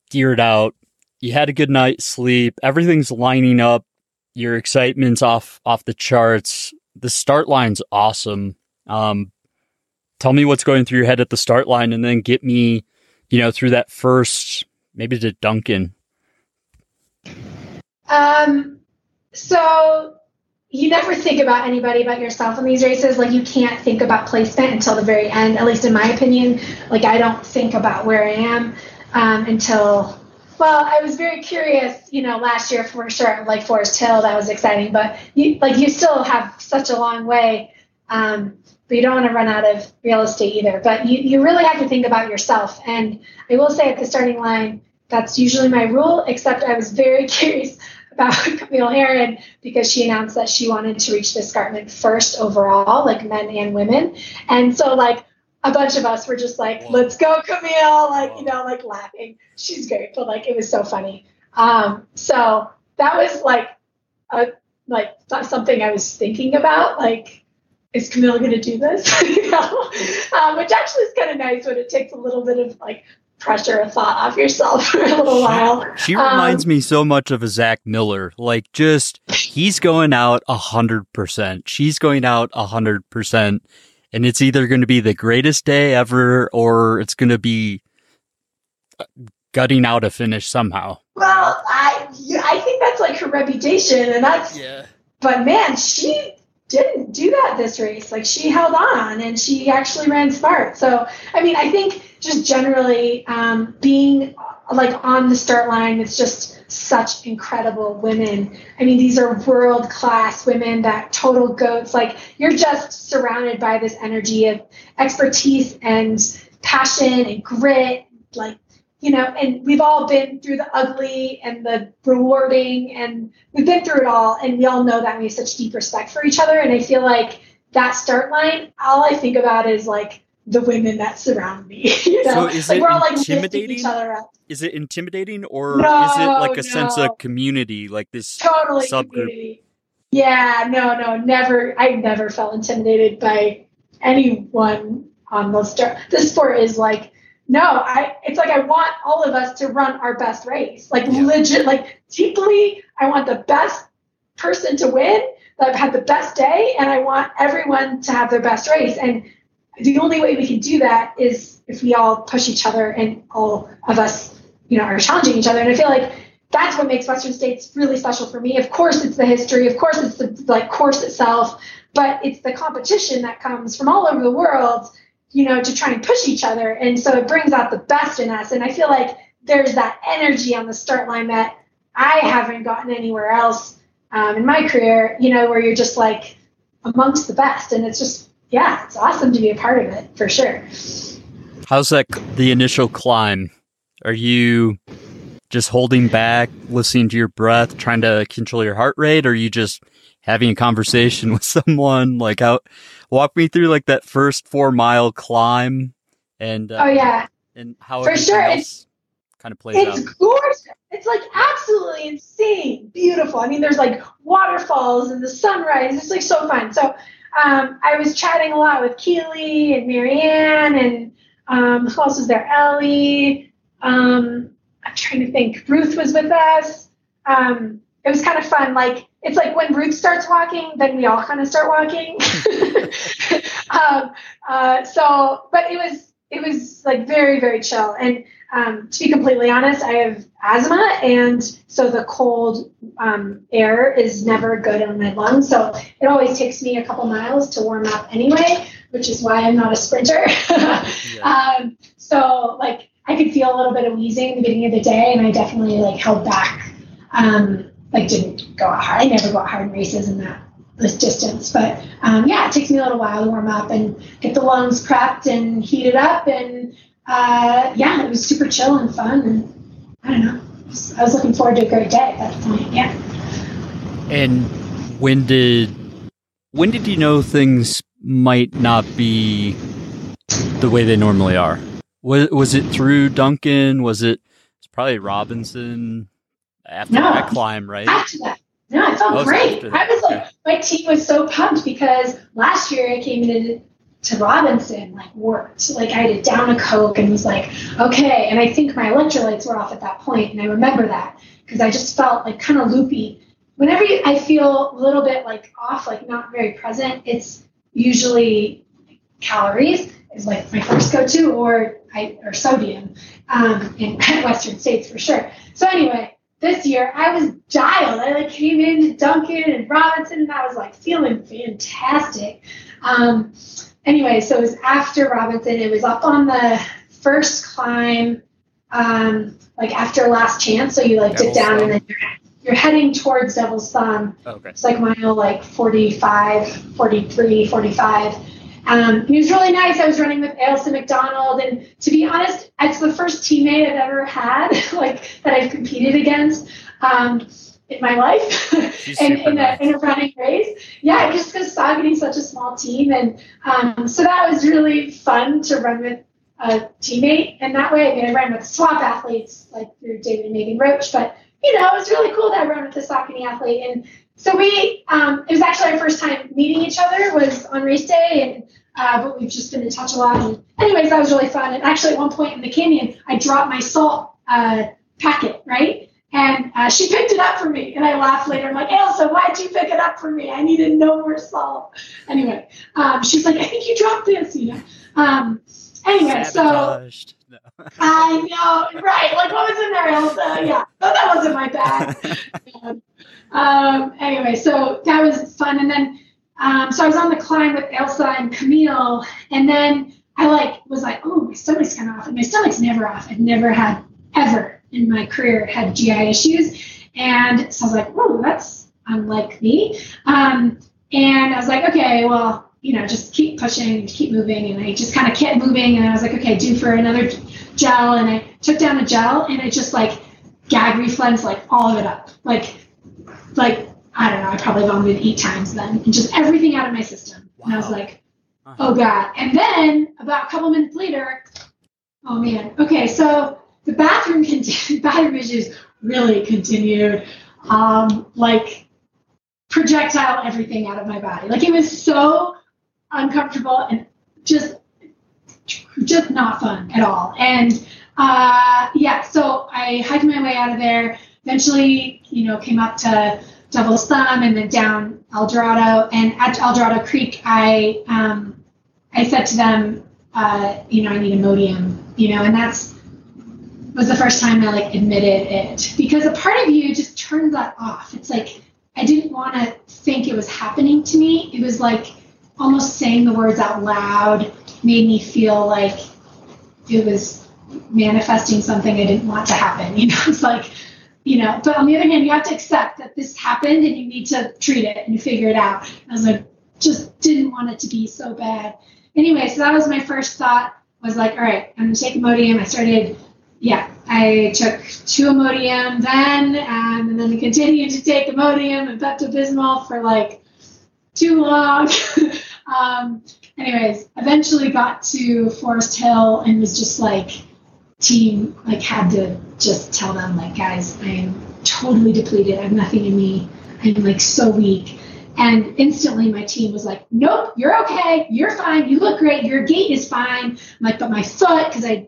geared out. You had a good night's sleep. Everything's lining up. Your excitement's off the charts. The start line's awesome. Tell me what's going through your head at the start line, and then get me, through that first, maybe to Duncan. So you never think about anybody but yourself in these races. Like, you can't think about placement until the very end, at least in my opinion. Like, I don't think about where I am until, well, I was very curious, last year for sure, like Forest Hill, that was exciting, but you still have such a long way. But you don't want to run out of real estate either, but you really have to think about yourself. And I will say at the starting line, that's usually my rule, except I was very curious about Camille Heron because she announced that she wanted to reach the escarpment first overall, like men and women. And so a bunch of us were just let's go, Camille, laughing. She's great, but it was so funny. So that was something I was thinking about, is Camille going to do this? Which actually is kind of nice when it takes a little bit of pressure or thought off yourself for a little while. She reminds me so much of a Zach Miller. He's going out 100%. She's going out 100%. And it's either going to be the greatest day ever, or it's going to be gutting out a finish somehow. Well, I think that's her reputation, and that's, yeah. But man, she didn't do that this race. She held on and she actually ran smart. So, I think just generally being on the start line, it's just such incredible women. These are world-class women, that total goats. You're just surrounded by this energy of expertise and passion and grit, and we've all been through the ugly and the rewarding, and we've been through it all. And we all know that we have such deep respect for each other. And I feel that start line, all I think about is the women that surround me. So is it we're all intimidating? Each other up. Is it intimidating, or is it a sense of community, this totally subgroup? Community. Yeah, no, never. I never felt intimidated by anyone on the start. The sport is no, it's I want all of us to run our best race. Legit, deeply, I want the best person to win, that I've had the best day, and I want everyone to have their best race. And the only way we can do that is if we all push each other, and all of us, are challenging each other. And I feel that's what makes Western States really special for me. Of course, it's the history. Of course, it's the course itself, but it's the competition that comes from all over the world, to try and push each other. And so it brings out the best in us. And I feel there's that energy on the start line that I haven't gotten anywhere else in my career, where you're just amongst the best. And it's just, yeah, it's awesome to be a part of it for sure. How's the initial climb? Are you just holding back, listening to your breath, trying to control your heart rate? Or are you just having a conversation with someone? Walk me through that first 4 mile climb, and and how for sure it's kind of plays out. It's gorgeous. It's absolutely insane, beautiful. There's waterfalls and the sunrise. It's so fun. So I was chatting a lot with Keely and Marianne, and who else was there? Ellie. I'm trying to think. Ruth was with us. It was kind of fun. It's when Ruth starts walking, then we all kind of start walking. But it was very, very chill. And to be completely honest, I have asthma, and so the cold air is never good on my lungs. So it always takes me a couple miles to warm up anyway, which is why I'm not a sprinter. Yeah. I could feel a little bit of wheezing at the beginning of the day, and I definitely held back. Didn't go out hard. I never go out hard in races in that this distance. But it takes me a little while to warm up and get the lungs prepped and heated up. And it was super chill and fun. And I don't know, I was looking forward to a great day at that point. Yeah. And when did you know things might not be the way they normally are? Was it through Duncan? It's probably Robinson. After that climb, right? After that. No, I felt great. I was my team was so pumped because last year I came into to Robinson, like, worked. Like, I did down a Coke and was like, okay. And I think my electrolytes were off at that point, and I remember that because I just felt, like, kind of loopy. Whenever I feel a little bit, like, off, like, not very present, it's usually calories is, like, my first go-to, or sodium in Western States for sure. So anyway, this year I was dialed. I, like, came into Duncan and Robinson, and I was, like, feeling fantastic. Anyway, so it was after Robinson. It was up on the first climb, like after last chance. So you, like, dip down and then you're heading towards Devil's Thumb. Oh, okay. It's like mile, like, 45, 43, 45. It was really nice. I was running with Ailsa MacDonald, and to be honest, it's the first teammate I've ever had, like, that I've competed against in my life in a running race. Yeah, just because Saucony's such a small team, and so that was really fun to run with a teammate. And that way, I mean, I ran with swap athletes like through David and Megan Roach, but you know, it was really cool that I ran with the Saucony athlete. And so we, it was actually our first time meeting each other was on race day, and but we've just been in touch a lot. And anyways, that was really fun. And actually, at one point in the canyon, I dropped my salt packet, right? And she picked it up for me. And I laughed later. I'm like, Ailsa, why'd you pick it up for me? I needed no more salt. Anyway, she's like, I think you dropped this, you know. Anyway, sabotaged. So. No. I know, right. Like, what was in there, Ailsa? Yeah, but that wasn't my bag. Anyway, so that was fun. And then, so I was on the climb with Ailsa and Camille, and then I, like, was like, oh, my stomach's kind of off. And my stomach's never off. I've never had, ever in my career, had GI issues. And so I was like, oh, that's unlike me. And I was like, okay, well, you know, just keep pushing and keep moving. And I just kind of kept moving. And I was like, okay, due for another gel. And I took down a gel, and it just, like, gag reflex, like, all of it up. Like, I don't know, I probably vomited 8 times then, and just everything out of my system. Wow. And I was like, oh God. And then about a couple minutes later, oh man. Okay. So the bathroom issues really continued, like, projectile everything out of my body. Like, it was so uncomfortable and just not fun at all. And, yeah, so I hiked my way out of there. Eventually, you know, came up to Devil's Thumb and then down El Dorado. And at El Dorado Creek, I said to them, you know, I need Imodium, you know, and was the first time I, like, admitted it. Because a part of you just turns that off. It's like, I didn't want to think it was happening to me. It was like almost saying the words out loud made me feel like it was manifesting something I didn't want to happen. You know, it's like, you know, but on the other hand, you have to accept that this happened and you need to treat it and figure it out. I was like, just didn't want it to be so bad. Anyway, so that was my first thought, was like, all right, I'm going to take Imodium. I took 2 Imodium then, and then I continued to take Imodium and Pepto-Bismol for, like, too long. Anyways, eventually got to Forest Hill and was just like, team, like, had to just tell them, like, guys, I am totally depleted. I have nothing in me. I'm, like, so weak. And instantly my team was like, nope, you're okay. You're fine. You look great. Your gait is fine. I'm like, but my foot, because I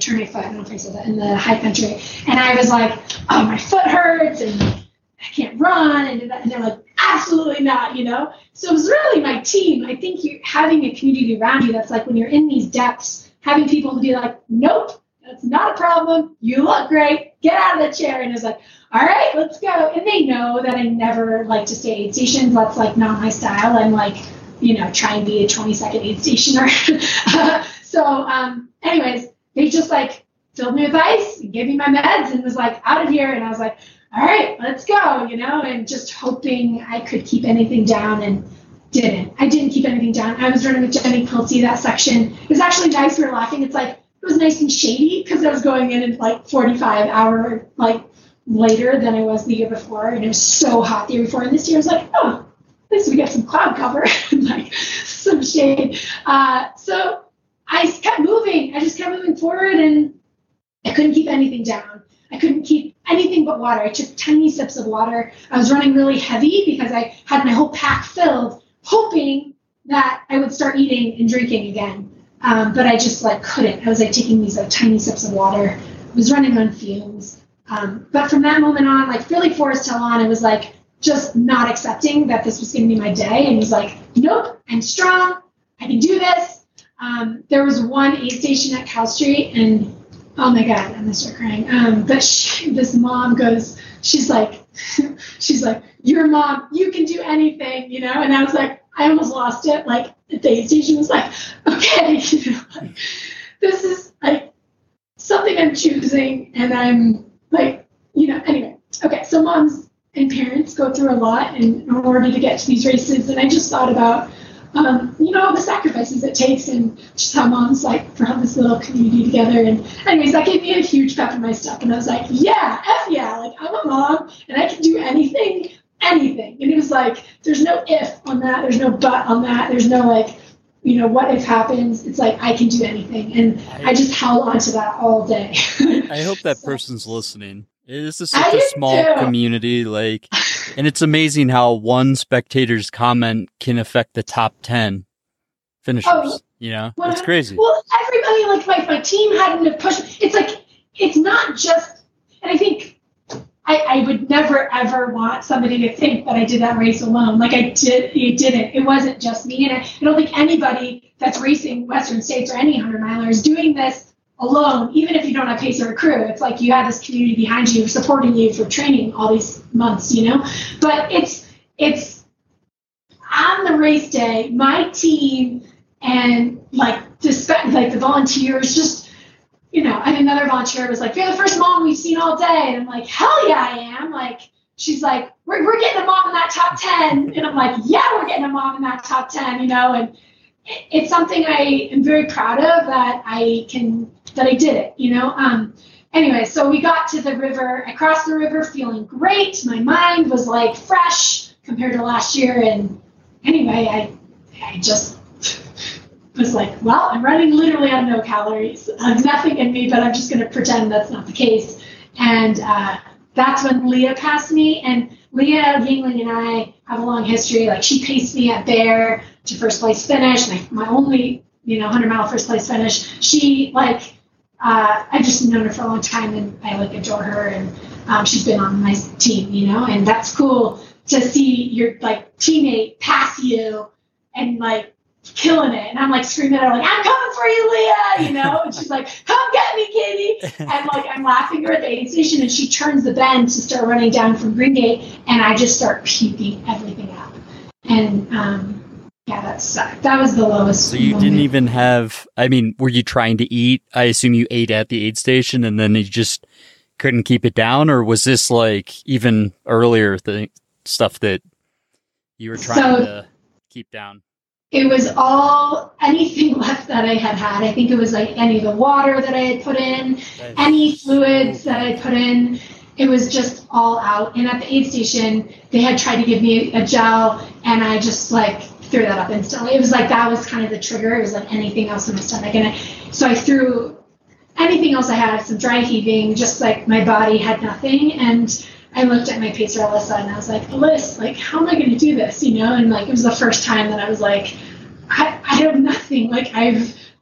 turned my foot, I don't know if I said that, in the high country. And I was like, oh, my foot hurts and I can't run. And they're like, absolutely not, you know. So it was really my team. I think having a community around you that's like, when you're in these depths, having people who be like, nope, that's not a problem. You look great. Get out of the chair. And it was like, all right, let's go. And they know that I never like to stay at aid stations. That's, like, not my style. I'm, like, you know, try and be a 20-second aid stationer. Anyways, they just, like, filled me with ice and gave me my meds and was, like, out of here. And I was like, all right, let's go, you know, and just hoping I could keep anything down, and didn't. I didn't keep anything down. I was running with Jenny Quilty that section. It was actually nice. We were laughing. It's like, it was nice and shady because I was going in at, like, 45 hours, like, later than I was the year before, and it was so hot the year before. And this year I was like, oh, at least we got some cloud cover and, like, some shade. So I kept moving. I just kept moving forward, and I couldn't keep anything down. I couldn't keep anything but water. I took tiny sips of water. I was running really heavy because I had my whole pack filled, hoping that I would start eating and drinking again. But I just like couldn't. I was like taking these like tiny sips of water. I was running on fumes. But from that moment on, like really Forest Hill on, I was like just not accepting that this was going to be my day, and was like, nope, I'm strong. I can do this. There was one aid station at Cal Street, and oh my God, I'm gonna start crying. But this mom goes, she's like, your mom, you can do anything, you know? And I was like, I almost lost it. Like the aid station was like, okay, you know, like, this is like something I'm choosing, and I'm like, you know, anyway. Okay, so moms and parents go through a lot in order to get to these races, and I just thought about you know, all the sacrifices it takes and just how moms like brought this little community together. And anyways, that gave me a huge pep in my step. And I was like, yeah, F yeah. Like, I'm a mom and I can do anything, anything. And it was like, there's no if on that. There's no but on that. There's no like, you know, what if happens. It's like, I can do anything. And I just held on to that all day. I hope that person's listening. It is such a small community, like, and it's amazing how one spectator's comment can affect the top 10 finishers. Oh, you know, it's crazy. Well, everybody, like my team had to push. It's like, it's not just, and I think I would never ever want somebody to think that I did that race alone. Like I didn't. It wasn't just me, and I don't think anybody that's racing Western States or any 100-miler is doing this alone, even if you don't have pacer or crew. It's like you have this community behind you supporting you for training all these months, you know. But it's on the race day, my team and like the volunteers, just, you know, and another volunteer was like, you're the first mom we've seen all day, and I'm like, hell yeah, I am. Like, she's like, we're getting a mom in that top 10, and I'm like, yeah, we're getting a mom in that top 10, you know. And it's something I am very proud of that I did it, you know? Anyway, so we got to the river. I crossed the river feeling great. My mind was like fresh compared to last year. And anyway, I just was like, well, I'm running literally on no calories. I have nothing in me, but I'm just going to pretend that's not the case. And that's when Leah passed me. And Leah Yingling and I have a long history. Like, she paced me at Bear to first place finish, my only, you know, 100-mile first place finish. She, like, I've just known her for a long time, and I, like, adore her, and she's been on my team, you know, and that's cool to see your, like, teammate pass you and, like, killing it. And I'm, like, screaming at her, like, I'm coming for you, Leah, you know, and she's like, come get me, Katie, and, like, I'm laughing at her at the aid station, and she turns the bend to start running down from Greengate, and I just start puking everything up, and, yeah, that sucked. That was the lowest. So you moment. Didn't even have, I mean, were you trying to eat? I assume you ate at the aid station and then you just couldn't keep it down? Or was this like even earlier stuff that you were trying to keep down? It was all, anything left that I had. I think it was like any of the water that I had put in, any fluids that I put in. It was just all out. And at the aid station, they had tried to give me a gel, and I just like threw that up instantly. It was like, that was kind of the trigger. It was like anything else in my stomach. And so I threw anything else I had, some dry heaving, just like my body had nothing. And I looked at my pacer, Alyssa, and I was like, Alyssa, like, how am I going to do this? You know? And like, it was the first time that I was like, I have nothing. Like,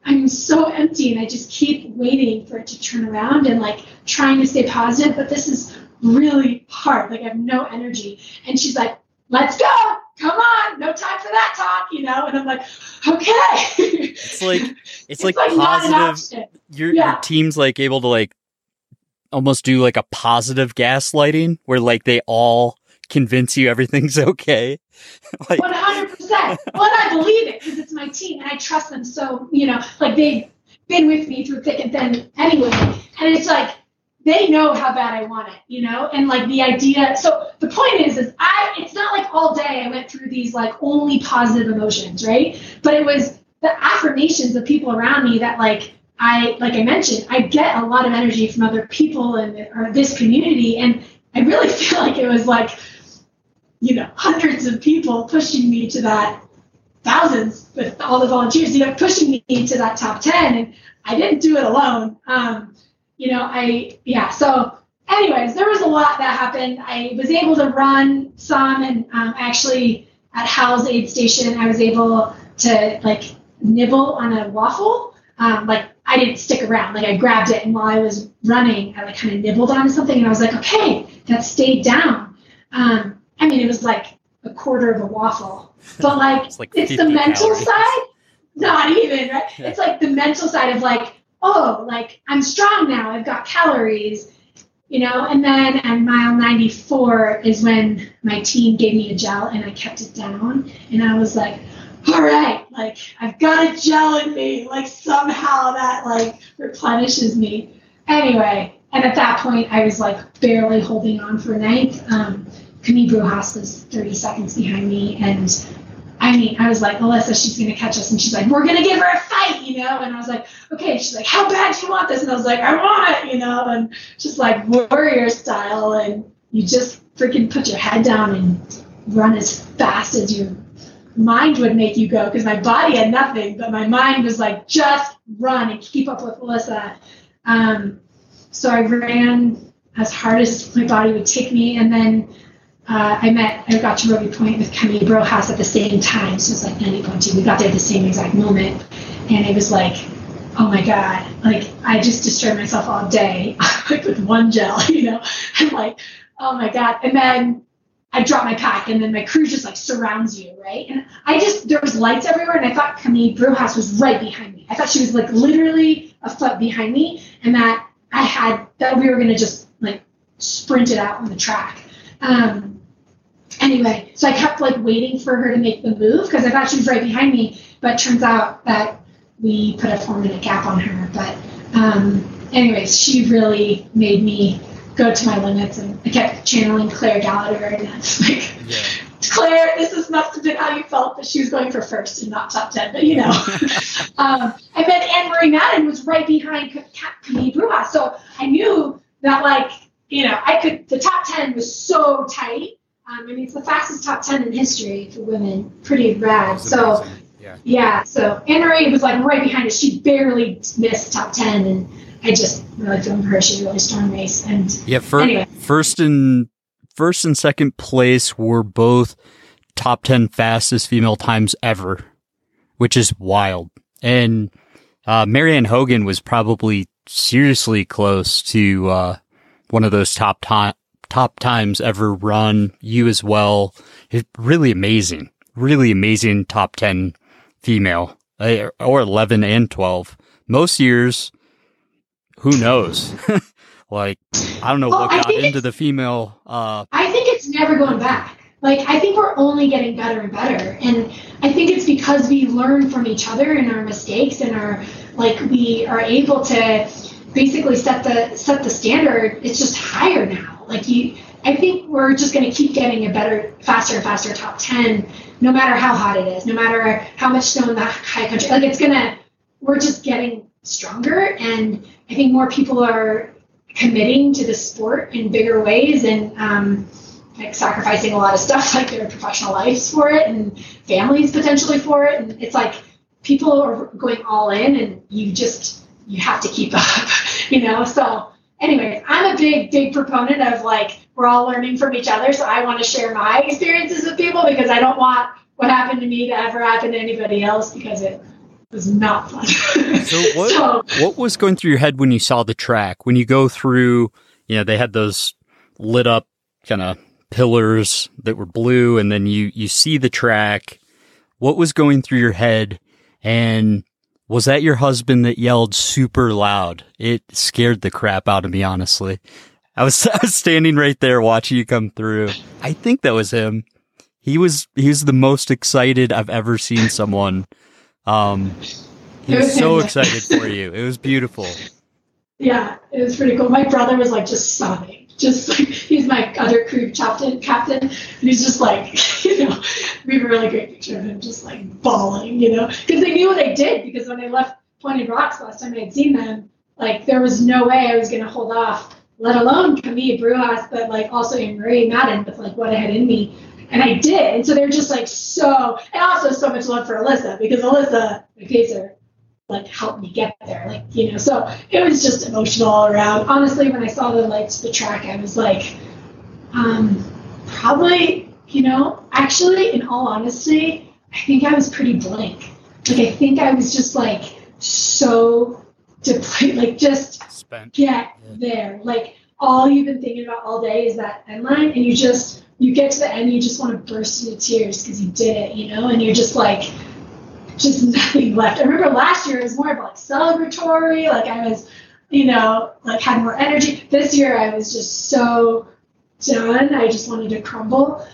I'm so empty, and I just keep waiting for it to turn around and like trying to stay positive, but this is really hard. Like, I have no energy. And she's like, let's go. Come on. No time for that talk, you know? And I'm like, okay. It's like positive. Your team's like able to like almost do like a positive gaslighting where like they all convince you everything's okay. Like 100%. Well, I believe it because it's my team and I trust them. So, you know, like they've been with me through thick and thin anyway. And it's like, they know how bad I want it, you know? And like the idea, so the point is it's not like all day I went through these like only positive emotions, right? But it was the affirmations of people around me that like I mentioned, I get a lot of energy from other people or this community. And I really feel like it was like, you know, hundreds of people pushing me to that, thousands with all the volunteers, you know, pushing me to that top 10. And I didn't do it alone. You know, so anyways, there was a lot that happened. I was able to run some, and actually at Hal's aid station, I was able to like nibble on a waffle, like I didn't stick around. Like I grabbed it, and while I was running, I like kind of nibbled on something, and I was like, okay, that stayed down. I mean, it was like a quarter of a waffle, but like it's the mental calories. Side, not even, right? Yeah. It's like the mental side of like, oh, like I'm strong now. I've got calories, you know? And then at mile 94 is when my team gave me a gel and I kept it down. And I was like, all right, like I've got a gel in me. Like somehow that like replenishes me anyway. And at that point I was like barely holding on for ninth. Camille Bruyas was 30 seconds behind me. And I mean, I was like, Alyssa, she's going to catch us. And she's like, we're going to give her a fight, you know? And I was like, okay. She's like, how bad do you want this? And I was like, I want it, you know? And just like warrior style. And you just freaking put your head down and run as fast as your mind would make you go. Because my body had nothing, but my mind was like, just run and keep up with Alyssa. So I ran as hard as my body would take me. And then I got to Robey Point with Camille Bruyas at the same time. So it was like 90.2. We got there at the same exact moment. And it was like, oh my God, like I just destroyed myself all day like with one gel, you know? I'm like, oh my God. And then I dropped my pack and then my crew just like surrounds you, right? And there was lights everywhere. And I thought Camille Bruyas was right behind me. I thought she was like literally a foot behind me and that we were going to just like sprint it out on the track. Anyway, so I kept like waiting for her to make the move because I thought she was right behind me, but turns out that we put a 4-minute gap on her. But anyways, she really made me go to my limits, and I kept channeling Claire Gallagher, and that's like, yeah. Claire, must have been how you felt, but she was going for first and not top 10, but you know. And then Anne-Marie Madden was right behind Camille Bruyas, so I knew that like, you know, the top 10 was so tight. I mean, it's the fastest top 10 in history for women. Pretty rad. So, yeah. So Anne-Marie was like right behind us. She barely missed top 10. And I just really filmed her. She really strong race. And yeah, anyway. First and second place were both top 10 fastest female times ever, which is wild. And Marianne Hogan was probably seriously close to, one of those top times ever run. You as well. It's really amazing top 10 female, or 11 and 12. Most years, who knows? Like, I don't know what got into the female. I think it's never going back. Like, I think we're only getting better and better. And I think it's because we learn from each other and our mistakes and we are able to basically set the standard. It's just higher now. Like I think we're just going to keep getting a better, faster and faster top 10, no matter how hot it is, no matter how much snow in the high country. Like we're just getting stronger. And I think more people are committing to the sport in bigger ways and, like sacrificing a lot of stuff, like their professional lives for it and families potentially for it. And it's like people are going all in and you have to keep up, you know? So anyways, I'm a big, big proponent of like, we're all learning from each other. So I want to share my experiences with people because I don't want what happened to me to ever happen to anybody else because it was not fun. So what was going through your head when you saw the track? When you go through, you know, they had those lit up kind of pillars that were blue and then you see the track. What was going through your head? And was that your husband that yelled super loud? It scared the crap out of me, honestly. I was standing right there watching you come through. I think that was him. He was the most excited I've ever seen someone. He was so excited for you. It was beautiful. Yeah, it was pretty cool. My brother was like just sobbing. Just like, he's my other crew captain, and he's just like, you know, we have a really great picture of him just like bawling, you know, because they knew what I did, because when I left Pointed Rocks last time I had seen them, like there was no way I was going to hold off, let alone Camille Bruyas, but like also Anne-Marie Madden with like what I had in me, and I did. And so they're just like so, and also so much love for Alyssa, because Alyssa, my pacer, like help me get there, like, you know. So it was just emotional all around. Honestly, when I saw the lights, the track, I was like, probably, you know, actually in all honesty, I think I was pretty blank. Like, I think I was just, like, so depleted, like, just spent. There. Like, all you've been thinking about all day is that end line, and you just, you get to the end, you just want to burst into tears because you did it, you know, and you're just, like, just nothing left. I remember last year it was more of, like, celebratory. Like, I was, you know, like, had more energy. This year I was just so done. I just wanted to crumble.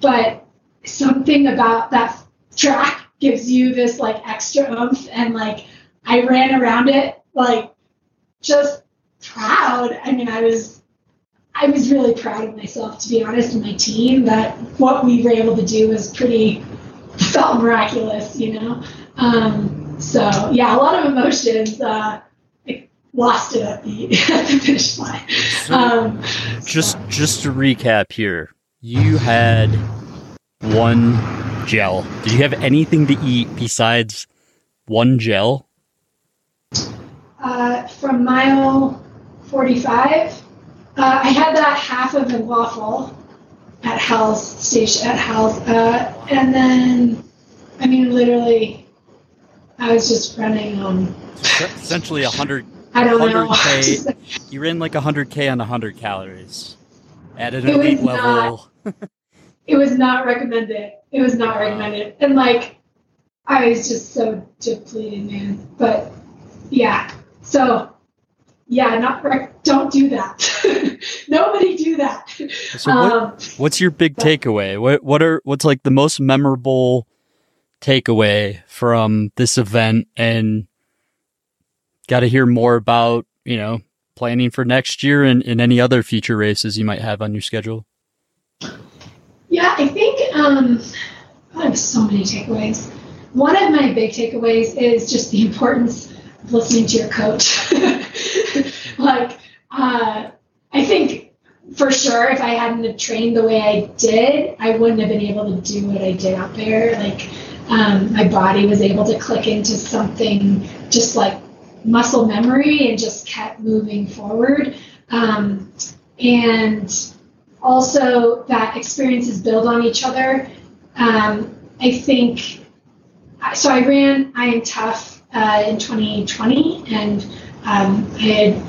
But something about that track gives you this, like, extra oomph, and, like, I ran around it, like, just proud. I mean, I was really proud of myself, to be honest, and my team, that what we were able to do was pretty, felt miraculous, you know? So, yeah, a lot of emotions. I lost it at the finish line. So, just to recap here, you had one gel. Did you have anything to eat besides one gel? From mile 45, I had that half of a waffle at Hal's station, and then, I mean, literally, I was just running on. Essentially 100. I don't know. You ran like 100K on 100 calories at an elite level. It was not recommended. It was not recommended. And, like, I was just so depleted, man. But, yeah. So, yeah, don't do that. Nobody do that. So what's your big takeaway? What's like the most memorable takeaway from this event? And got to hear more about, you know, planning for next year and any other future races you might have on your schedule. Yeah, I think I have so many takeaways. One of my big takeaways is just the importance of listening to your coach. Like, I think for sure if I hadn't have trained the way I did, I wouldn't have been able to do what I did out there. Like, my body was able to click into something, just like muscle memory, and just kept moving forward. And also that experiences build on each other. I think, so I ran I Am Tough in 2020, and I had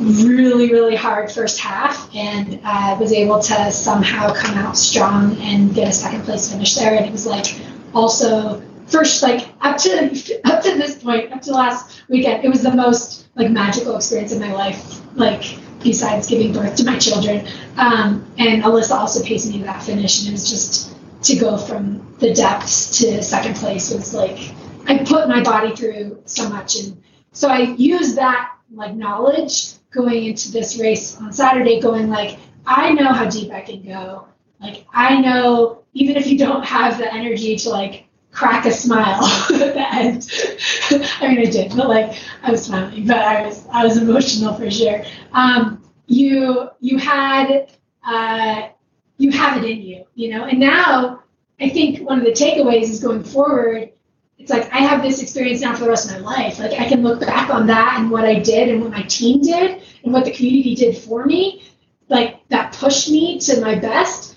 really, really hard first half, and was able to somehow come out strong and get a second place finish there. And it was like also first, like up to this point, up to last weekend, it was the most like magical experience in my life, like besides giving birth to my children. And Alyssa also paced me to that finish, and it was just to go from the depths to second place was like, I put my body through so much. And so I used that like knowledge going into this race on Saturday, going like, I know how deep I can go. Like, I know even if you don't have the energy to like crack a smile at the end. I mean, I did, but like I was smiling, but I was emotional for sure. You have it in you, you know? And now I think one of the takeaways is going forward, it's like, I have this experience now for the rest of my life. Like, I can look back on that and what I did and what my team did and what the community did for me, like that pushed me to my best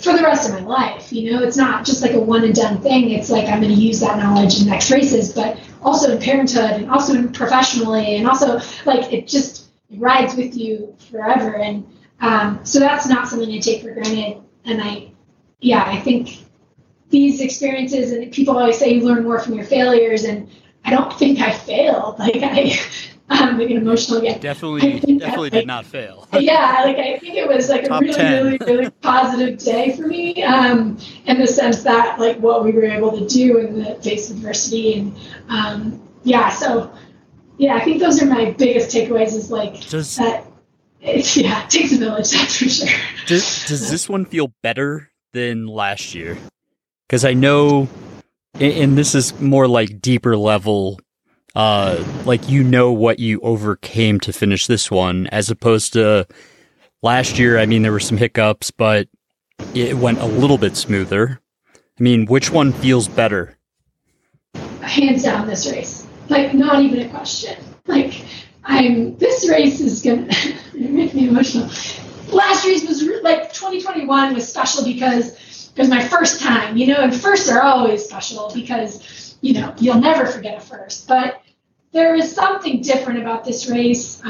for the rest of my life. You know, it's not just like a one and done thing. It's like, I'm going to use that knowledge in next races, but also in parenthood and also in professionally. And also like, it just rides with you forever. And, so that's not something I take for granted. And I think these experiences, and people always say you learn more from your failures, and I don't think I failed. Like, I'm making emotional again. Definitely did not fail. Yeah, like I think it was like a really, really, really positive day for me, in the sense that like what we were able to do in the face of adversity, and I think those are my biggest takeaways. Is like that. It takes a village, that's for sure. Does this one feel better than last year? Because I know, and this is more like deeper level. Like, you know what you overcame to finish this one, as opposed to last year. I mean, there were some hiccups, but it went a little bit smoother. I mean, which one feels better? Hands down, this race. Like, not even a question. Like, this race is gonna make me emotional. Last race was like 2021 was special because It was my first time, you know, and firsts are always special because, you know, you'll never forget a first. But there is something different about this race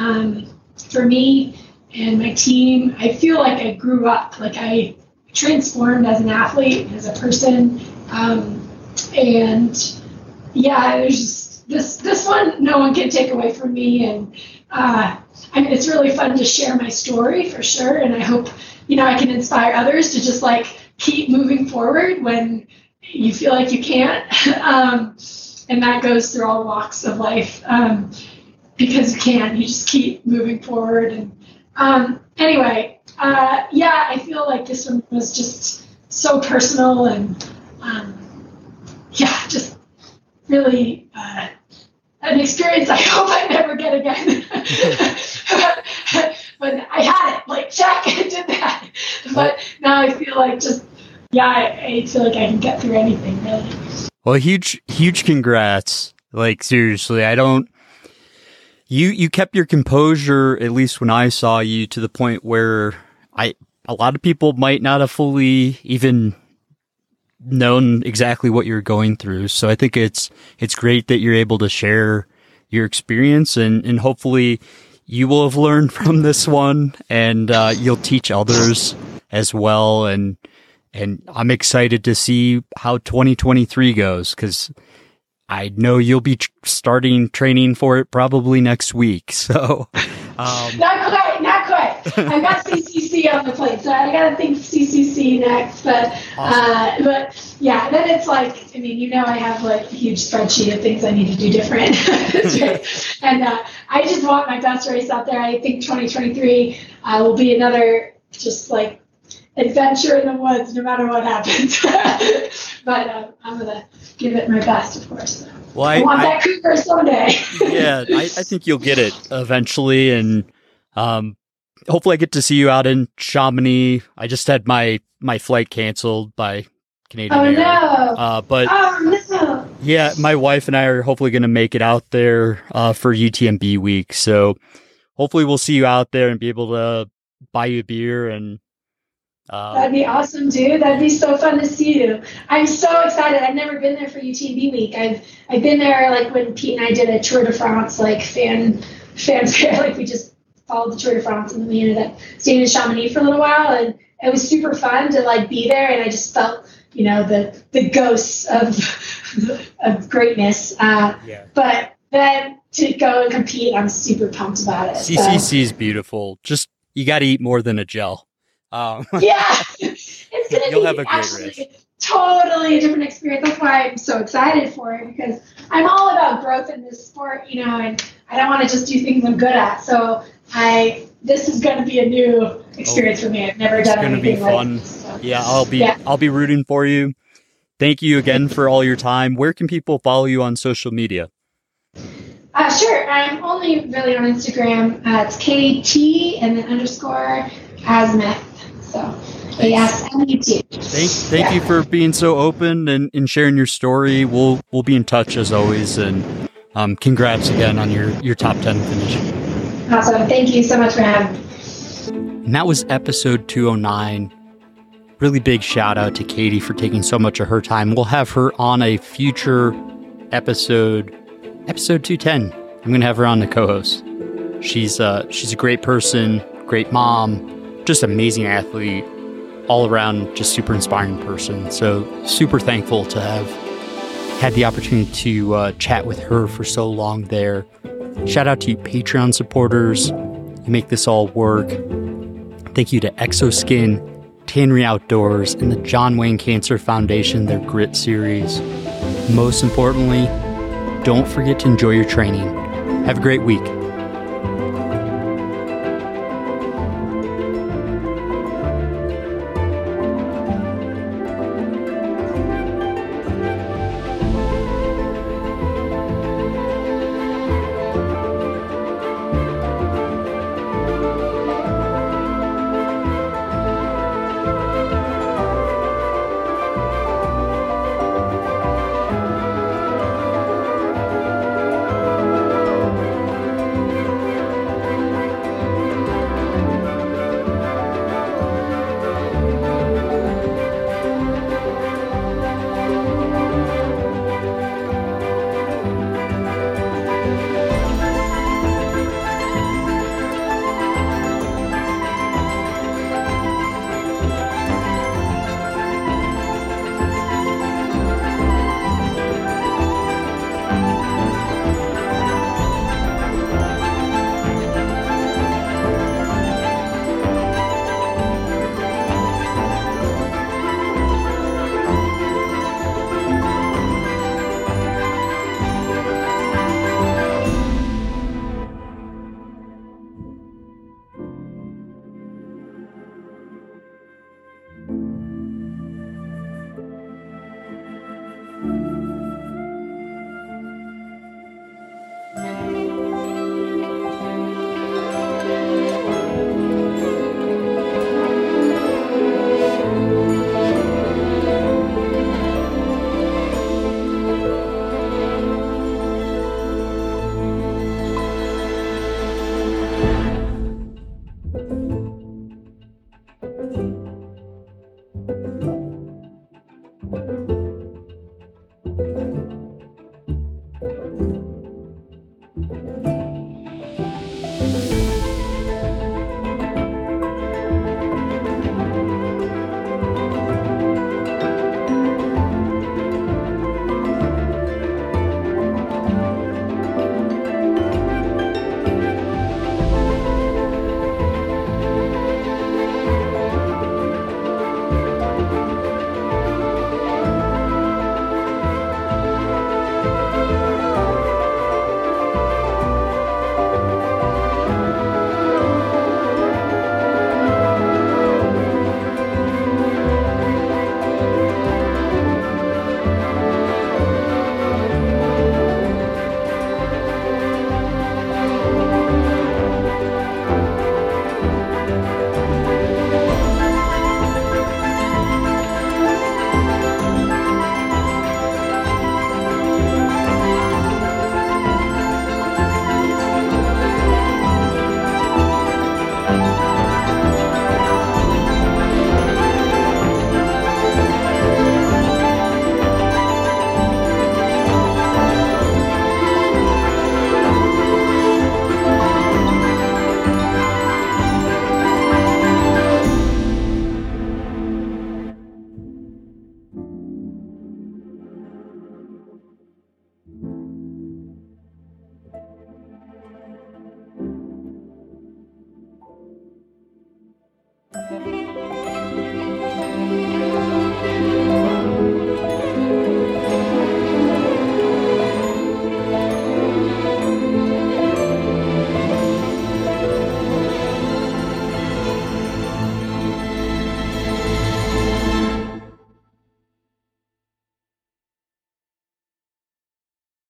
for me and my team. I feel like I grew up, like I transformed as an athlete, as a person. And yeah, there's just this one no one can take away from me. And I mean, it's really fun to share my story for sure. And I hope, you know, I can inspire others to just like keep moving forward when you feel like you can't. And that goes through all walks of life because you can, you just keep moving forward. And anyway, yeah, I feel like this one was just so personal and yeah, just really an experience I hope I never get again. But I had it, like, check, I did that. But now I feel like just, yeah, I feel like I can get through anything, really. Well, huge congrats. Like, seriously, I don't, you kept your composure, at least when I saw you, to the point where a lot of people might not have fully even known exactly what you're going through. So I think it's great that you're able to share your experience, and hopefully you will have learned from this one, and you'll teach others as well. And I'm excited to see how 2023 goes, because I know you'll be starting training for it probably next week. So not quite. I've got CCC on the plate, so I got to think CCC next. But awesome. But yeah, then it's like, I mean, you know, I have like a huge spreadsheet of things I need to do different. And I just want my best race out there. I think 2023 will be another just like adventure in the woods, no matter what happens. But I'm going to give it my best, of course. So. Well, I want that cougar someday. Yeah, I think you'll get it eventually. And hopefully I get to see you out in Chamonix. I just had my flight canceled by Canadian Air. No. But no. Yeah, my wife and I are hopefully going to make it out there for UTMB week. So hopefully we'll see you out there and be able to buy you a beer. And that'd be awesome, dude. That'd be so fun to see you. I'm so excited. I've never been there for UTMB week. I've been there like when Pete and I did a Tour de France, like fan fair, like we just followed the Tour de France, and then we ended up staying in Chamonix for a little while, and it was super fun to like be there. And I just felt, you know, the ghosts of greatness. Yeah. But then to go and compete, I'm super pumped about it. CCC is beautiful. Just, you got to eat more than a gel. Yeah, it's gonna be actually totally different experience. That's why I'm so excited for it, because I'm all about growth in this sport, you know, and I don't want to just do things I'm good at. So this is going to be a new experience for me. I've never done anything like this. So. Yeah, I'll be rooting for you. Thank you again for all your time. Where can people follow you on social media? Sure, I'm only really on Instagram. It's KT and then _ Asmuth. So yes, thank you for being so open and sharing your story. We'll be in touch as always, and congrats again on your top 10 finish. Awesome. Thank you so much for having me. And that was episode 209. Really big shout out to Katie for taking so much of her time. We'll have her on a future episode 210. I'm gonna have her on the co-host. She's a great person, great mom. Just amazing athlete, all around, just super inspiring person. So super thankful to have had the opportunity to chat with her for so long there. Shout out to you Patreon supporters. You make this all work. Thank you to Exoskin, Tannery Outdoors, and the John Wayne Cancer Foundation, their Grit series. Most importantly, don't forget to enjoy your training. Have a great week.